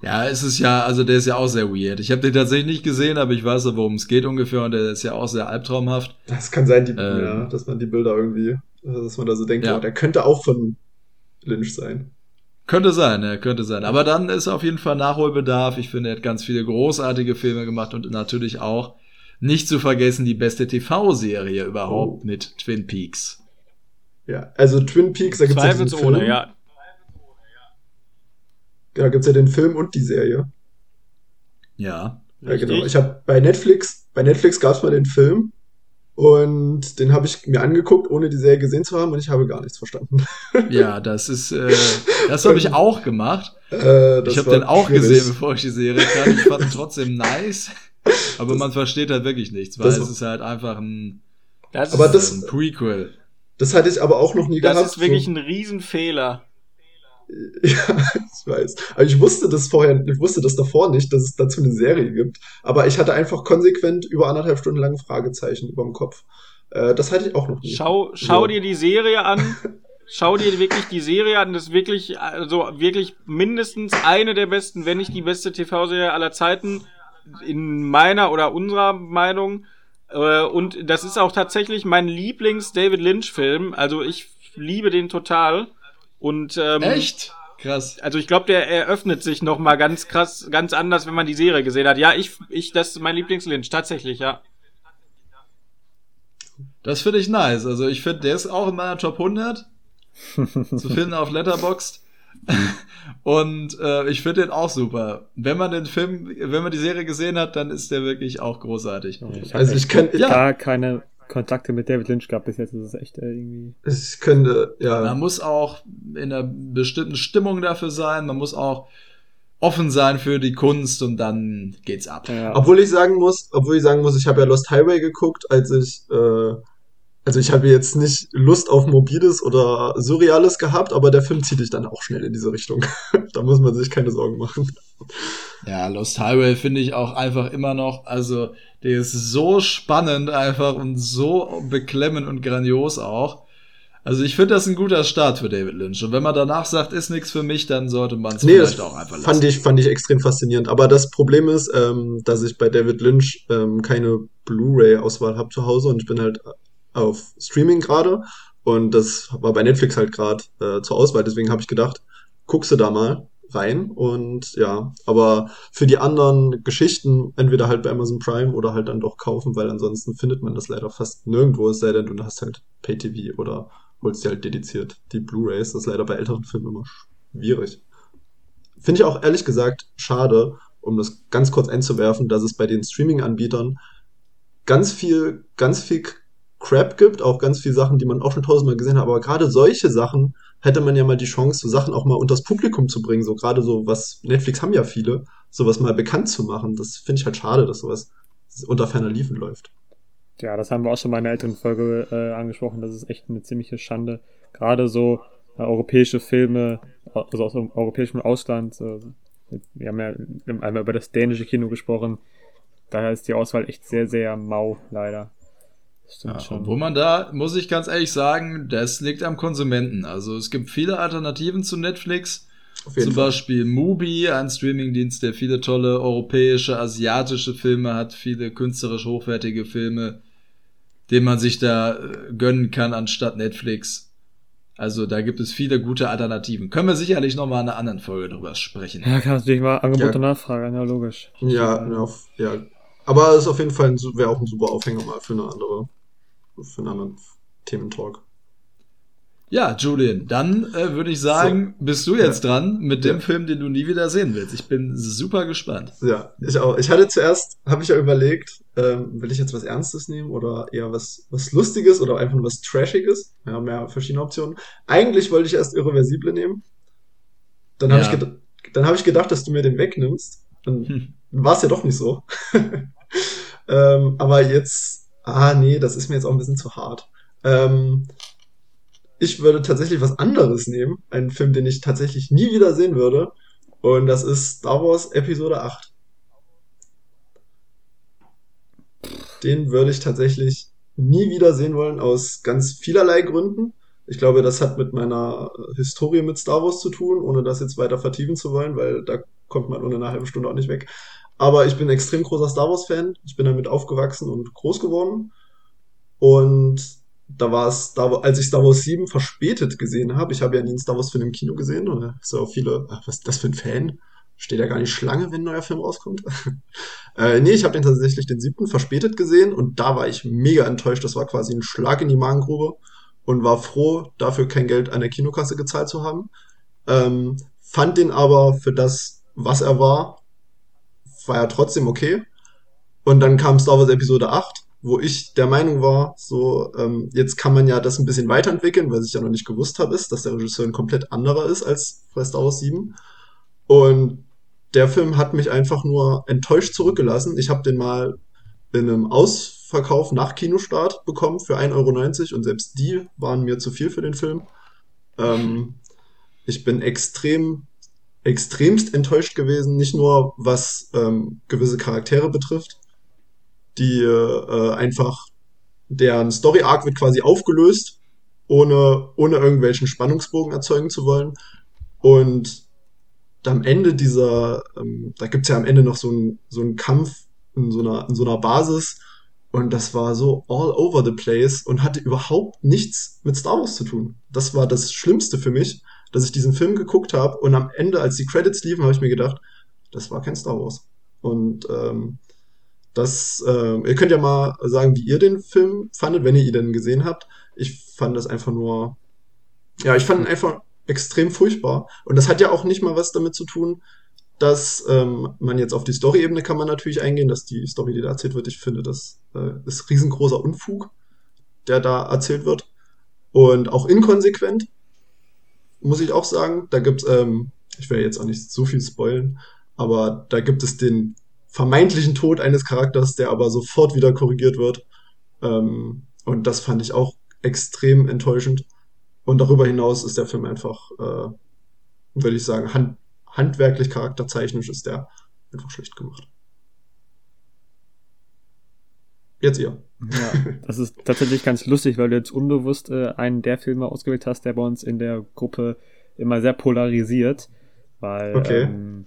Ja, es ist ja, also der ist ja auch sehr weird. Ich habe den tatsächlich nicht gesehen, aber ich weiß ja, worum es geht ungefähr und der ist ja auch sehr albtraumhaft. Das kann sein, die, ähm, ja, dass man die Bilder irgendwie, dass man da so denkt, ja. oh, der könnte auch von Lynch sein. Könnte sein, ja, könnte sein. Aber dann ist auf jeden Fall Nachholbedarf. Ich finde, er hat ganz viele großartige Filme gemacht und natürlich auch nicht zu vergessen die beste T V-Serie überhaupt oh. mit Twin Peaks. Ja, also Twin Peaks, da gibt's ja diesen Film. Ja. Da gibt's ja den Film und die Serie. Ja. Ja, genau. Ich habe bei Netflix, bei Netflix gab's mal den Film und den habe ich mir angeguckt, ohne die Serie gesehen zu haben und ich habe gar nichts verstanden. Ja, das ist, äh, das habe ich auch gemacht. Äh, ich habe den auch schwierig. gesehen, bevor ich die Serie kannte. Ich fand ihn trotzdem nice. Aber das, man versteht halt wirklich nichts, weil das, es ist halt einfach ein, das aber ist das, ein Prequel. Das hatte ich aber auch noch nie das gehabt. Das ist wirklich so ein Riesenfehler. Ja, ich weiß. Aber ich wusste das vorher, ich wusste das davor nicht, dass es dazu eine Serie gibt. Aber ich hatte einfach konsequent über anderthalb Stunden lang Fragezeichen über dem Kopf. Äh, das hatte ich auch noch nie. Schau, schau so. dir die Serie an. Schau dir wirklich die Serie an, das ist wirklich, also wirklich mindestens eine der besten, wenn nicht die beste T V-Serie aller Zeiten. In meiner oder unserer Meinung. Und das ist auch tatsächlich mein Lieblings-David Lynch-Film. Also ich liebe den total. Und, ähm, echt? Krass. Also ich glaube, der eröffnet sich nochmal ganz krass, ganz anders, wenn man die Serie gesehen hat. Ja, ich, ich, das ist mein Lieblings-Lynch, tatsächlich, ja. Das finde ich nice. Also ich finde, der ist auch in meiner Top hundert zu finden auf Letterboxd. Und äh, ich finde den auch super. Wenn man den Film, wenn man die Serie gesehen hat, dann ist der wirklich auch großartig. Ich also ich kann ja. gar keine Kontakte mit David Lynch gehabt bis jetzt. Das ist echt irgendwie. Ich könnte ja. Man muss auch in einer bestimmten Stimmung dafür sein. Man muss auch offen sein für die Kunst und dann geht's ab. Ja. Obwohl ich sagen muss, obwohl ich sagen muss, ich habe ja Lost Highway geguckt, als ich äh, Also ich habe jetzt nicht Lust auf Morbides oder Surreales gehabt, aber der Film zieht dich dann auch schnell in diese Richtung. Da muss man sich keine Sorgen machen. Ja, Lost Highway finde ich auch einfach immer noch, also der ist so spannend einfach und so beklemmend und grandios auch. Also ich finde das ein guter Start für David Lynch. Und wenn man danach sagt, ist nichts für mich, dann sollte man es nee, vielleicht auch einfach lassen. Fand ich, fand ich extrem faszinierend. Aber das Problem ist, ähm, dass ich bei David Lynch ähm, keine Blu-ray-Auswahl habe zu Hause und ich bin halt auf Streaming gerade und das war bei Netflix halt gerade äh, zur Auswahl, deswegen habe ich gedacht, guckst du da mal rein und ja, aber für die anderen Geschichten entweder halt bei Amazon Prime oder halt dann doch kaufen, weil ansonsten findet man das leider fast nirgendwo, es sei denn, du hast halt Pay-T V oder holst dir halt dediziert die Blu-Rays, das ist leider bei älteren Filmen immer schwierig. Finde ich auch ehrlich gesagt schade, um das ganz kurz einzuwerfen, dass es bei den Streaming-Anbietern ganz viel, ganz viel Crap gibt, auch ganz viele Sachen, die man auch schon tausendmal gesehen hat, aber gerade solche Sachen hätte man ja mal die Chance, so Sachen auch mal unters Publikum zu bringen, so gerade so was, Netflix haben ja viele, sowas mal bekannt zu machen, das finde ich halt schade, dass sowas unter ferner Liefen läuft. Ja, das haben wir auch schon mal in einer älteren Folge äh, angesprochen. Das ist echt eine ziemliche Schande. Gerade so äh, europäische Filme, also aus dem europäischen Ausland. Äh, wir haben ja einmal über das dänische Kino gesprochen. Daher ist die Auswahl echt sehr, sehr mau, leider. Ja, obwohl man da, muss ich ganz ehrlich sagen, das liegt am Konsumenten. Also es gibt viele Alternativen zu Netflix. Auf jeden Zum Fall. Beispiel Mubi, ein Streamingdienst, der viele tolle europäische, asiatische Filme hat, viele künstlerisch hochwertige Filme, den man sich da gönnen kann anstatt Netflix. Also da gibt es viele gute Alternativen. Können wir sicherlich nochmal in einer anderen Folge drüber sprechen. Ja, kann natürlich mal Angebot und Nachfrage, ja, logisch. Ja, ja, ja. Aber es ist auf jeden Fall ein, wäre auch ein super Aufhänger mal für eine andere, für einen anderen Thementalk. Ja, Julian, dann äh, würde ich sagen, so, bist du jetzt ja. dran mit dem ja. Film, den du nie wieder sehen willst. Ich bin super gespannt. Ja, ich auch. Ich hatte zuerst, habe ich ja überlegt, ähm, will ich jetzt was Ernstes nehmen oder eher was, was Lustiges oder einfach nur was Trashiges? Wir haben ja verschiedene Optionen. Eigentlich wollte ich erst Irreversible nehmen. Dann habe ja. ich, ge- hab ich gedacht, dass du mir den wegnimmst. Dann hm. war es ja doch nicht so. ähm, aber jetzt, ah nee, das ist mir jetzt auch ein bisschen zu hart. Ähm... Ich würde tatsächlich was anderes nehmen. Einen Film, den ich tatsächlich nie wieder sehen würde. Und das ist Star Wars Episode acht. Den würde ich tatsächlich nie wieder sehen wollen, aus ganz vielerlei Gründen. Ich glaube, das hat mit meiner Historie mit Star Wars zu tun, ohne das jetzt weiter vertiefen zu wollen, weil da kommt man ohne eine halbe Stunde auch nicht weg. Aber ich bin ein extrem großer Star Wars-Fan. Ich bin damit aufgewachsen und groß geworden. Und da war es, da, als ich Star Wars sieben verspätet gesehen habe, ich habe ja nie einen Star Wars-Film im Kino gesehen, und da sind auch viele, ach, was ist das für ein Fan? Steht ja gar nicht Schlange, wenn ein neuer Film rauskommt. äh, nee, ich habe den tatsächlich den siebten verspätet gesehen, und da war ich mega enttäuscht. Das war quasi ein Schlag in die Magengrube und war froh, dafür kein Geld an der Kinokasse gezahlt zu haben. Ähm, fand den aber für das, was er war, war er trotzdem okay. Und dann kam Star Wars Episode acht, wo ich der Meinung war, so ähm, jetzt kann man ja das ein bisschen weiterentwickeln, was ich ja noch nicht gewusst habe, ist, dass der Regisseur ein komplett anderer ist als bei Star Wars sieben. Und der Film hat mich einfach nur enttäuscht zurückgelassen. Ich habe den mal in einem Ausverkauf nach Kinostart bekommen für ein Euro neunzig, und selbst die waren mir zu viel für den Film. Ähm, ich bin extrem, extremst enttäuscht gewesen, nicht nur was ähm, gewisse Charaktere betrifft, die äh, einfach, deren Story-Arc wird quasi aufgelöst, ohne, ohne irgendwelchen Spannungsbogen erzeugen zu wollen. Und am Ende dieser, ähm, da gibt's ja am Ende noch so einen so einen Kampf in so einer, in so einer Basis, und das war so all over the place und hatte überhaupt nichts mit Star Wars zu tun. Das war das Schlimmste für mich, dass ich diesen Film geguckt habe, und am Ende, als die Credits liefen, habe ich mir gedacht, das war kein Star Wars. Und ähm, Das, äh, ihr könnt ja mal sagen, wie ihr den Film fandet, wenn ihr ihn denn gesehen habt. Ich fand das einfach nur, ja, ich fand ihn einfach extrem furchtbar. Und das hat ja auch nicht mal was damit zu tun, dass ähm, man jetzt auf die Story-Ebene kann man natürlich eingehen, dass die Story, die da erzählt wird, ich finde, das äh, ist riesengroßer Unfug, der da erzählt wird. Und auch inkonsequent, muss ich auch sagen. Da gibt's, ähm, ich will jetzt auch nicht so viel spoilen, aber da gibt es den vermeintlichen Tod eines Charakters, der aber sofort wieder korrigiert wird. Ähm, und das fand ich auch extrem enttäuschend. Und darüber hinaus ist der Film einfach, äh, würde ich sagen, hand- handwerklich, charakterzeichnisch ist der einfach schlecht gemacht. Jetzt ihr. Ja, das ist tatsächlich ganz lustig, weil du jetzt unbewusst äh, einen der Filme ausgewählt hast, der bei uns in der Gruppe immer sehr polarisiert. Weil, okay. Ähm,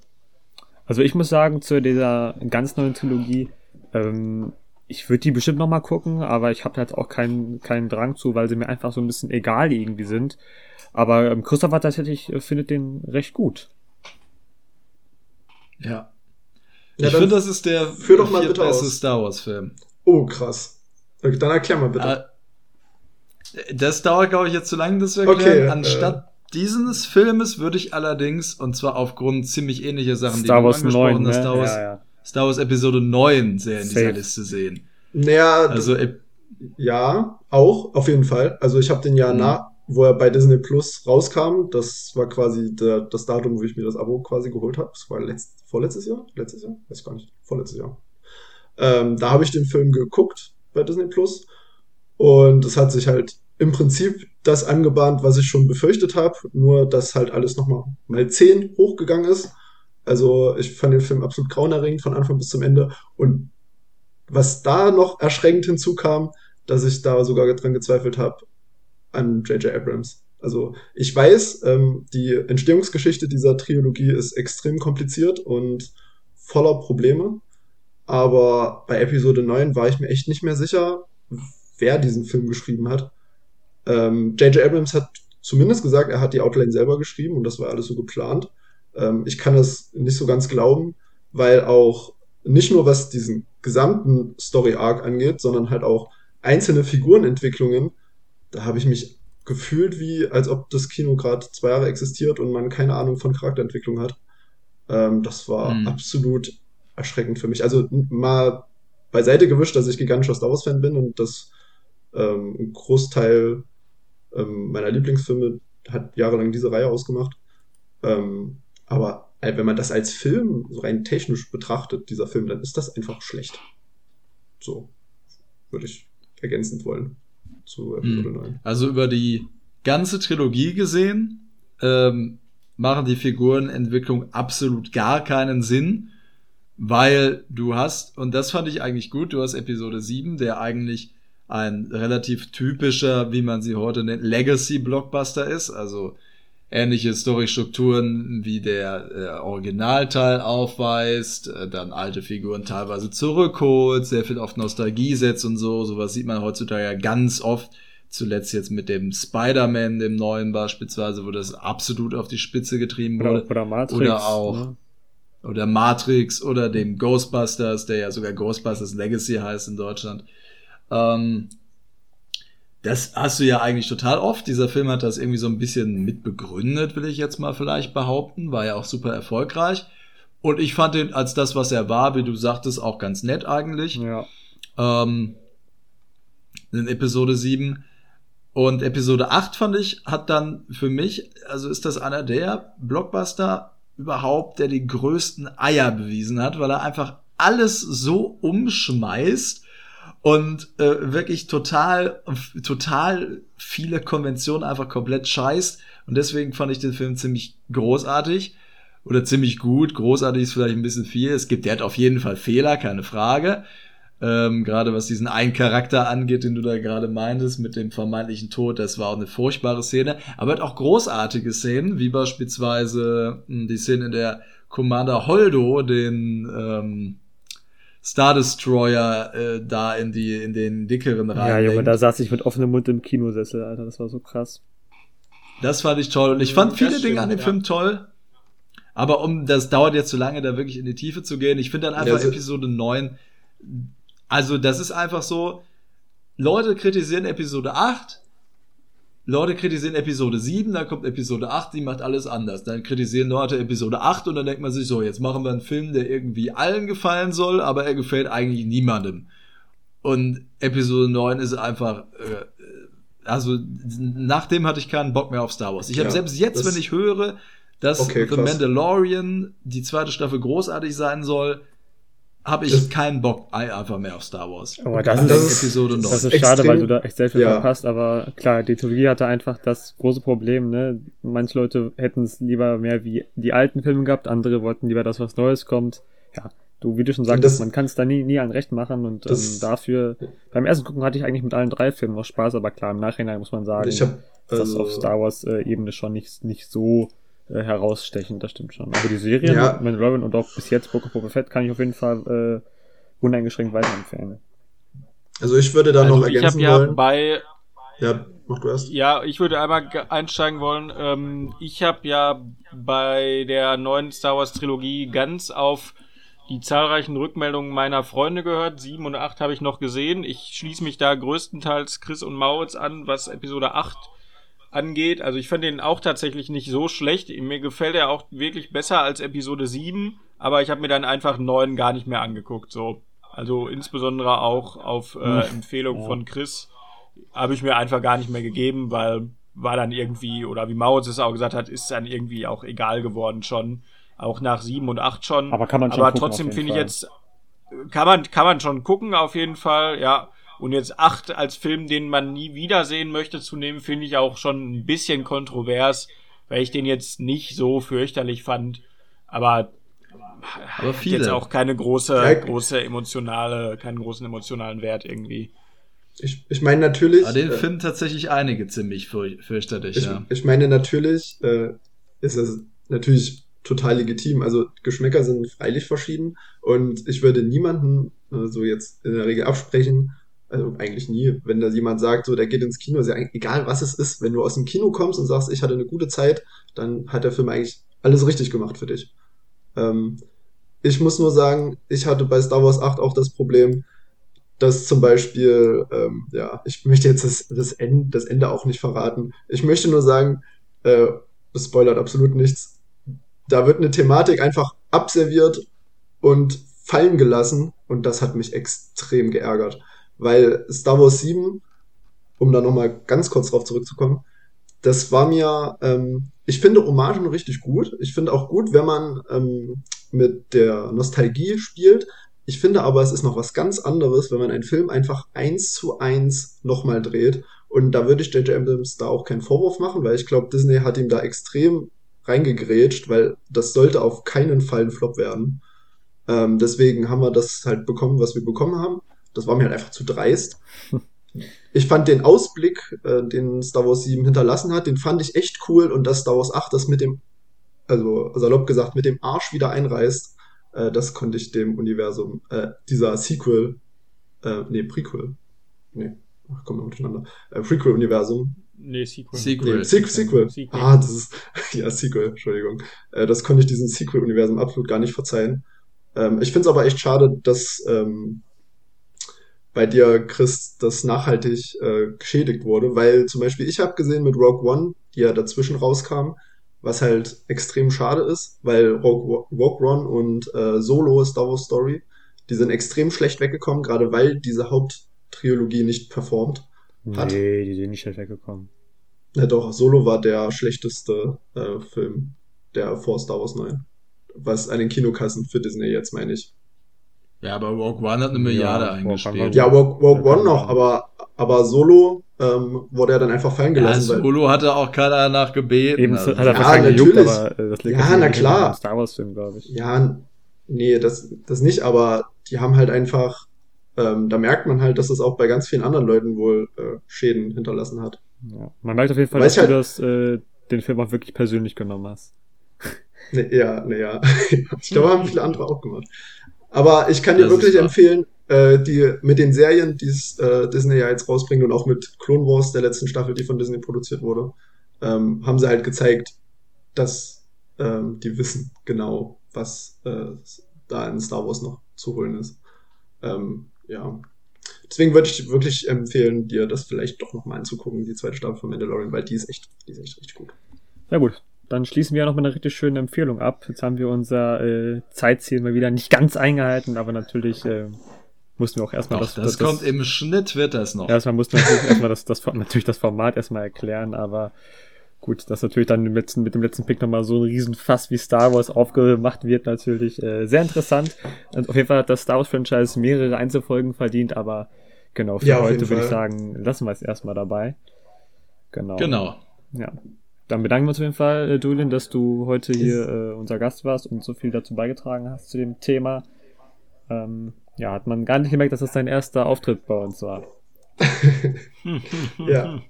Also ich muss sagen, zu dieser ganz neuen Trilogie, ähm, ich würde die bestimmt nochmal gucken, aber ich habe halt auch keinen keinen Drang zu, weil sie mir einfach so ein bisschen egal irgendwie sind. Aber ähm, Christopher tatsächlich äh, findet den recht gut. Ja. ja ich finde, das ist der führ doch mal bitte aus. Star Wars Film. Oh, krass. Okay, dann erklär mal bitte. Äh, das dauert, glaube ich, jetzt zu lange, das zu erklären. Okay, anstatt äh, dieses Filmes würde ich allerdings, und zwar aufgrund ziemlich ähnlicher Sachen, Star die Wars angesprochen hast, ne? Star, ja, ja. Star Wars Episode neun sehr in Safe. Dieser Liste sehen. Naja, also, d- ja, auch, auf jeden Fall. Also ich habe den Jahr mhm. nach, wo er bei Disney Plus rauskam, das war quasi der, das Datum, wo ich mir das Abo quasi geholt habe. Das war letzt, vorletztes Jahr? Letztes Jahr? Weiß gar nicht. Vorletztes Jahr. Ähm, da habe ich den Film geguckt bei Disney Plus und es hat sich halt im Prinzip das angebahnt, was ich schon befürchtet habe, nur dass halt alles nochmal mal zehn hochgegangen ist. Also ich fand den Film absolut grauenerregend von Anfang bis zum Ende. Und was da noch erschreckend hinzukam, dass ich da sogar dran gezweifelt habe an J J. Abrams. Also ich weiß, ähm, die Entstehungsgeschichte dieser Trilogie ist extrem kompliziert und voller Probleme. Aber bei Episode neun war ich mir echt nicht mehr sicher, wer diesen Film geschrieben hat. Ähm, J J. Abrams hat zumindest gesagt, er hat die Outline selber geschrieben und das war alles so geplant. Ähm, ich kann das nicht so ganz glauben, weil auch nicht nur was diesen gesamten Story-Arc angeht, sondern halt auch einzelne Figurenentwicklungen, da habe ich mich gefühlt wie, als ob das Kino gerade zwei Jahre existiert und man keine Ahnung von Charakterentwicklung hat. Ähm, das war mhm. absolut erschreckend für mich. Also mal beiseite gewischt, dass ich gigantischer Star Wars-Fan bin und das ähm, ein Großteil ähm, meiner Lieblingsfilme hat jahrelang diese Reihe ausgemacht. Ähm, aber halt, wenn man das als Film so rein technisch betrachtet, dieser Film, dann ist das einfach schlecht. So würde ich ergänzend wollen zu Episode mhm. neun. Also über die ganze Trilogie gesehen ähm, machen die Figurenentwicklung absolut gar keinen Sinn, weil du hast, und das fand ich eigentlich gut, du hast Episode sieben, der eigentlich ein relativ typischer, wie man sie heute nennt, Legacy-Blockbuster ist, also ähnliche Storystrukturen wie der äh, Originalteil aufweist, äh, dann alte Figuren teilweise zurückholt, sehr viel auf Nostalgie setzt und so. Sowas sieht man heutzutage ja ganz oft. Zuletzt jetzt mit dem Spider-Man, dem neuen beispielsweise, wo das absolut auf die Spitze getrieben wurde. Oder, oder Matrix. Oder auch. Ja. Oder Matrix oder dem Ghostbusters, der ja sogar Ghostbusters Legacy heißt in Deutschland. Ähm, Das hast du ja eigentlich total oft. Dieser Film hat das irgendwie so ein bisschen mitbegründet, will ich jetzt mal vielleicht behaupten. War ja auch super erfolgreich. Und ich fand ihn als das, was er war, wie du sagtest, auch ganz nett eigentlich. Ja. Ähm, in Episode sieben. Und Episode acht, fand ich, hat dann für mich, also ist das einer der Blockbuster überhaupt, der die größten Eier bewiesen hat, weil er einfach alles so umschmeißt. Und äh, wirklich total, total viele Konventionen einfach komplett scheißt. Und deswegen fand ich den Film ziemlich großartig. Oder ziemlich gut. Großartig ist vielleicht ein bisschen viel. Es gibt, der hat auf jeden Fall Fehler, keine Frage. Ähm, gerade was diesen einen Charakter angeht, den du da gerade meintest, mit dem vermeintlichen Tod, das war auch eine furchtbare Szene. Aber er hat auch großartige Szenen, wie beispielsweise mh, die Szene, in der Commander Holdo den ähm, Star Destroyer äh, da in die in den dickeren Reihen. Ja, Junge, da saß ich mit offenem Mund im Kinosessel, Alter, das war so krass. Das fand ich toll und ich fand viele stimmt, Dinge an dem ja. Film toll, aber um das dauert jetzt zu lange, da wirklich in die Tiefe zu gehen. Ich finde dann einfach ja, so Episode neun, also das ist einfach so, Leute kritisieren Episode acht, Leute kritisieren Episode sieben, dann kommt Episode acht, die macht alles anders. Dann kritisieren Leute Episode acht und dann denkt man sich so, jetzt machen wir einen Film, der irgendwie allen gefallen soll, aber er gefällt eigentlich niemandem. Und Episode neun ist einfach, äh, also nachdem hatte ich keinen Bock mehr auf Star Wars. Ich habe ja, selbst jetzt, wenn ich höre, dass okay, The Mandalorian die zweite Staffel großartig sein soll, habe ich das keinen Bock einfach mehr auf Star Wars. Aber das, das ist, Episode neun. Das ist schade, extrem, weil du da echt sehr viel ja. verpasst, aber klar, die Trilogie hatte einfach das große Problem, ne? Manche Leute hätten es lieber mehr wie die alten Filme gehabt, andere wollten lieber, dass was Neues kommt. Ja, du, wie du schon sagtest, das, man kann es da nie, nie an Recht machen und das, ähm, dafür, beim ersten Gucken hatte ich eigentlich mit allen drei Filmen auch Spaß, aber klar, im Nachhinein muss man sagen, hab, dass also, auf Star Wars äh, Ebene schon nicht, nicht so Äh, herausstechend, das stimmt schon. Aber die Serien, ja. Mandalorian und auch bis jetzt Book of Boba Fett kann ich auf jeden Fall äh, uneingeschränkt weiterempfehlen. Also ich würde da also noch ergänzen ich hab wollen. Ja, bei, ja, mach du erst. Ja, ich würde einmal einsteigen wollen. Ähm, ich habe ja bei der neuen Star Wars Trilogie ganz auf die zahlreichen Rückmeldungen meiner Freunde gehört. Sieben und acht habe ich noch gesehen. Ich schließe mich da größtenteils Chris und Maurits an, was Episode acht angeht. Also ich fand den auch tatsächlich nicht so schlecht. Mir gefällt er auch wirklich besser als Episode sieben, aber ich habe mir dann einfach neun gar nicht mehr angeguckt. So, also insbesondere auch auf äh, Empfehlung von Chris habe ich mir einfach gar nicht mehr gegeben, weil war dann irgendwie, oder wie Maurits es auch gesagt hat, ist dann irgendwie auch egal geworden schon. Auch nach sieben und acht schon. Aber kann man schon aber gucken, trotzdem finde ich jetzt kann man, kann man schon gucken, auf jeden Fall, ja. Und jetzt acht als Film, den man nie wiedersehen möchte, zu nehmen, finde ich auch schon ein bisschen kontrovers, weil ich den jetzt nicht so fürchterlich fand. Aber, aber viele. Hat jetzt auch keine große, ja, große emotionale, keinen großen emotionalen Wert irgendwie. Ich, ich meine natürlich... Aber den äh, finden tatsächlich einige ziemlich fürch- fürchterlich, ich, ja. Ich meine natürlich, äh, ist das natürlich total legitim. Also Geschmäcker sind freilich verschieden und ich würde niemanden äh, so jetzt in der Regel absprechen, also eigentlich nie, wenn da jemand sagt, so der geht ins Kino, ist ja egal was es ist, wenn du aus dem Kino kommst und sagst, ich hatte eine gute Zeit, dann hat der Film eigentlich alles richtig gemacht für dich. Ähm, ich muss nur sagen, ich hatte bei Star Wars acht auch das Problem, dass zum Beispiel, ähm, ja, ich möchte jetzt das, das, Ende, das Ende auch nicht verraten. Ich möchte nur sagen, äh, das spoilert absolut nichts. Da wird eine Thematik einfach abserviert und fallen gelassen und das hat mich extrem geärgert. Weil Star Wars sieben, um da nochmal ganz kurz drauf zurückzukommen, das war mir, ähm, ich finde Hommagen richtig gut. Ich finde auch gut, wenn man ähm, mit der Nostalgie spielt. Ich finde aber, es ist noch was ganz anderes, wenn man einen Film einfach eins zu eins nochmal dreht. Und da würde ich J J. Abrams da auch keinen Vorwurf machen, weil ich glaube, Disney hat ihm da extrem reingegrätscht, weil das sollte auf keinen Fall ein Flop werden. Ähm, deswegen haben wir das halt bekommen, was wir bekommen haben. Das war mir halt einfach zu dreist. Ich fand den Ausblick, äh, den Star Wars sieben hinterlassen hat, den fand ich echt cool. Und dass Star Wars acht das mit dem, also salopp gesagt, mit dem Arsch wieder einreißt, äh, das konnte ich dem Universum, äh, dieser Sequel, äh, nee, Prequel, nee, ach, kommen wir miteinander, äh, Prequel-Universum. Nee, Sequel. Sequel. Nee, Se- Sequel. Sequel. Ah, das ist, ja, Sequel, Entschuldigung. Äh, das konnte ich diesem Sequel-Universum absolut gar nicht verzeihen. Ähm, ich find's aber echt schade, dass, ähm, bei dir, Chris, das nachhaltig äh, geschädigt wurde, weil zum Beispiel ich habe gesehen mit Rogue One, die ja dazwischen rauskam, was halt extrem schade ist, weil Rogue, Rogue One und äh, Solo, Star Wars Story, die sind extrem schlecht weggekommen, gerade weil diese Haupttrilogie nicht performt hat. Nee, die sind nicht schlecht weggekommen. Ja doch, Solo war der schlechteste äh, Film, der vor Star Wars neun, was an den Kinokassen für Disney jetzt, meine ich. Ja, aber Rogue One hat eine Milliarde ja, eingespielt. Ja, Rogue, Rogue One noch, aber, aber Solo ähm, wurde er dann einfach fallen gelassen. Ja, Solo hatte auch keiner danach gebeten. Eben, also. Hat er ja, natürlich. Gejuckt, aber das liegt ja, na klar. Star Wars-Film, glaube ich. Ja, nee, das, das nicht, aber die haben halt einfach, ähm, da merkt man halt, dass das auch bei ganz vielen anderen Leuten wohl äh, Schäden hinterlassen hat. Ja. Man merkt auf jeden Fall, Weiß dass du halt, das, äh, den Film auch wirklich persönlich genommen hast. Nee, ja, nee, ja. Ich glaube, haben viele andere auch gemacht. Aber ich kann dir das wirklich empfehlen, äh, die mit den Serien, die äh, Disney ja jetzt rausbringt und auch mit Clone Wars, der letzten Staffel, die von Disney produziert wurde, ähm, haben sie halt gezeigt, dass ähm, die wissen genau, was äh, da in Star Wars noch zu holen ist. Ähm, ja. Deswegen würde ich wirklich empfehlen, dir das vielleicht doch nochmal anzugucken, die zweite Staffel von Mandalorian, weil die ist echt, die ist echt richtig gut. Sehr gut. Dann schließen wir noch mit einer richtig schönen Empfehlung ab. Jetzt haben wir unser äh, Zeitziel mal wieder nicht ganz eingehalten, aber natürlich äh, mussten wir auch erstmal... Doch, das, das, das kommt das, im Schnitt, wird das noch. Erstmal mussten wir natürlich erstmal das, das, natürlich das Format erstmal erklären, aber gut, dass natürlich dann mit, mit dem letzten Pick nochmal so ein Riesenfass wie Star Wars aufgemacht wird, natürlich äh, sehr interessant. Und auf jeden Fall hat das Star Wars-Franchise mehrere Einzelfolgen verdient, aber genau, für ja, heute würde ich sagen, lassen wir es erstmal dabei. Genau. Genau. Ja. Dann bedanken wir uns auf jeden Fall, Julian, dass du heute hier äh, unser Gast warst und so viel dazu beigetragen hast zu dem Thema. Ähm, ja, hat man gar nicht gemerkt, dass das dein erster Auftritt bei uns war. Ja.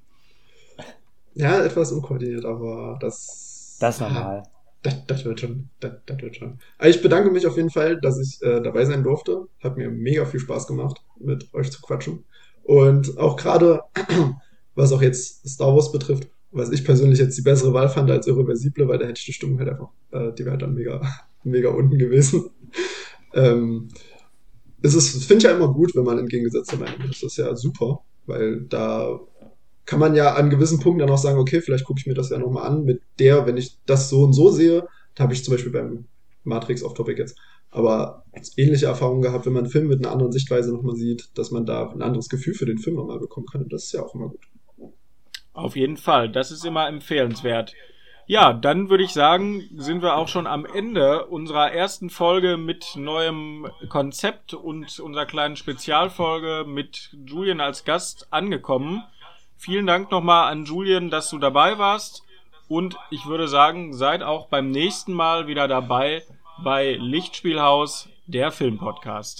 Ja, etwas unkoordiniert, aber das... Das ist normal. Das, das wird schon. Das, das wird schon. Ich bedanke mich auf jeden Fall, dass ich äh, dabei sein durfte. Hat mir mega viel Spaß gemacht, mit euch zu quatschen. Und auch gerade, was auch jetzt Star Wars betrifft, was ich persönlich jetzt die bessere Wahl fand als Irreversible, weil da hätte ich die Stimmung halt einfach, äh, die wäre halt dann mega, mega unten gewesen. ähm, es ist, finde ich ja immer gut, wenn man entgegengesetzte Meinung ist. Das ist ja super, weil da kann man ja an gewissen Punkten dann auch sagen, okay, vielleicht gucke ich mir das ja nochmal an mit der, wenn ich das so und so sehe, da habe ich zum Beispiel beim Matrix Off-Topic jetzt, aber ähnliche Erfahrungen gehabt, wenn man einen Film mit einer anderen Sichtweise nochmal sieht, dass man da ein anderes Gefühl für den Film nochmal bekommen kann und das ist ja auch immer gut. Auf jeden Fall, das ist immer empfehlenswert. Ja, dann würde ich sagen, sind wir auch schon am Ende unserer ersten Folge mit neuem Konzept und unserer kleinen Spezialfolge mit Julian als Gast angekommen. Vielen Dank nochmal an Julian, dass du dabei warst. Und ich würde sagen, seid auch beim nächsten Mal wieder dabei bei Lichtspielhaus, der Filmpodcast.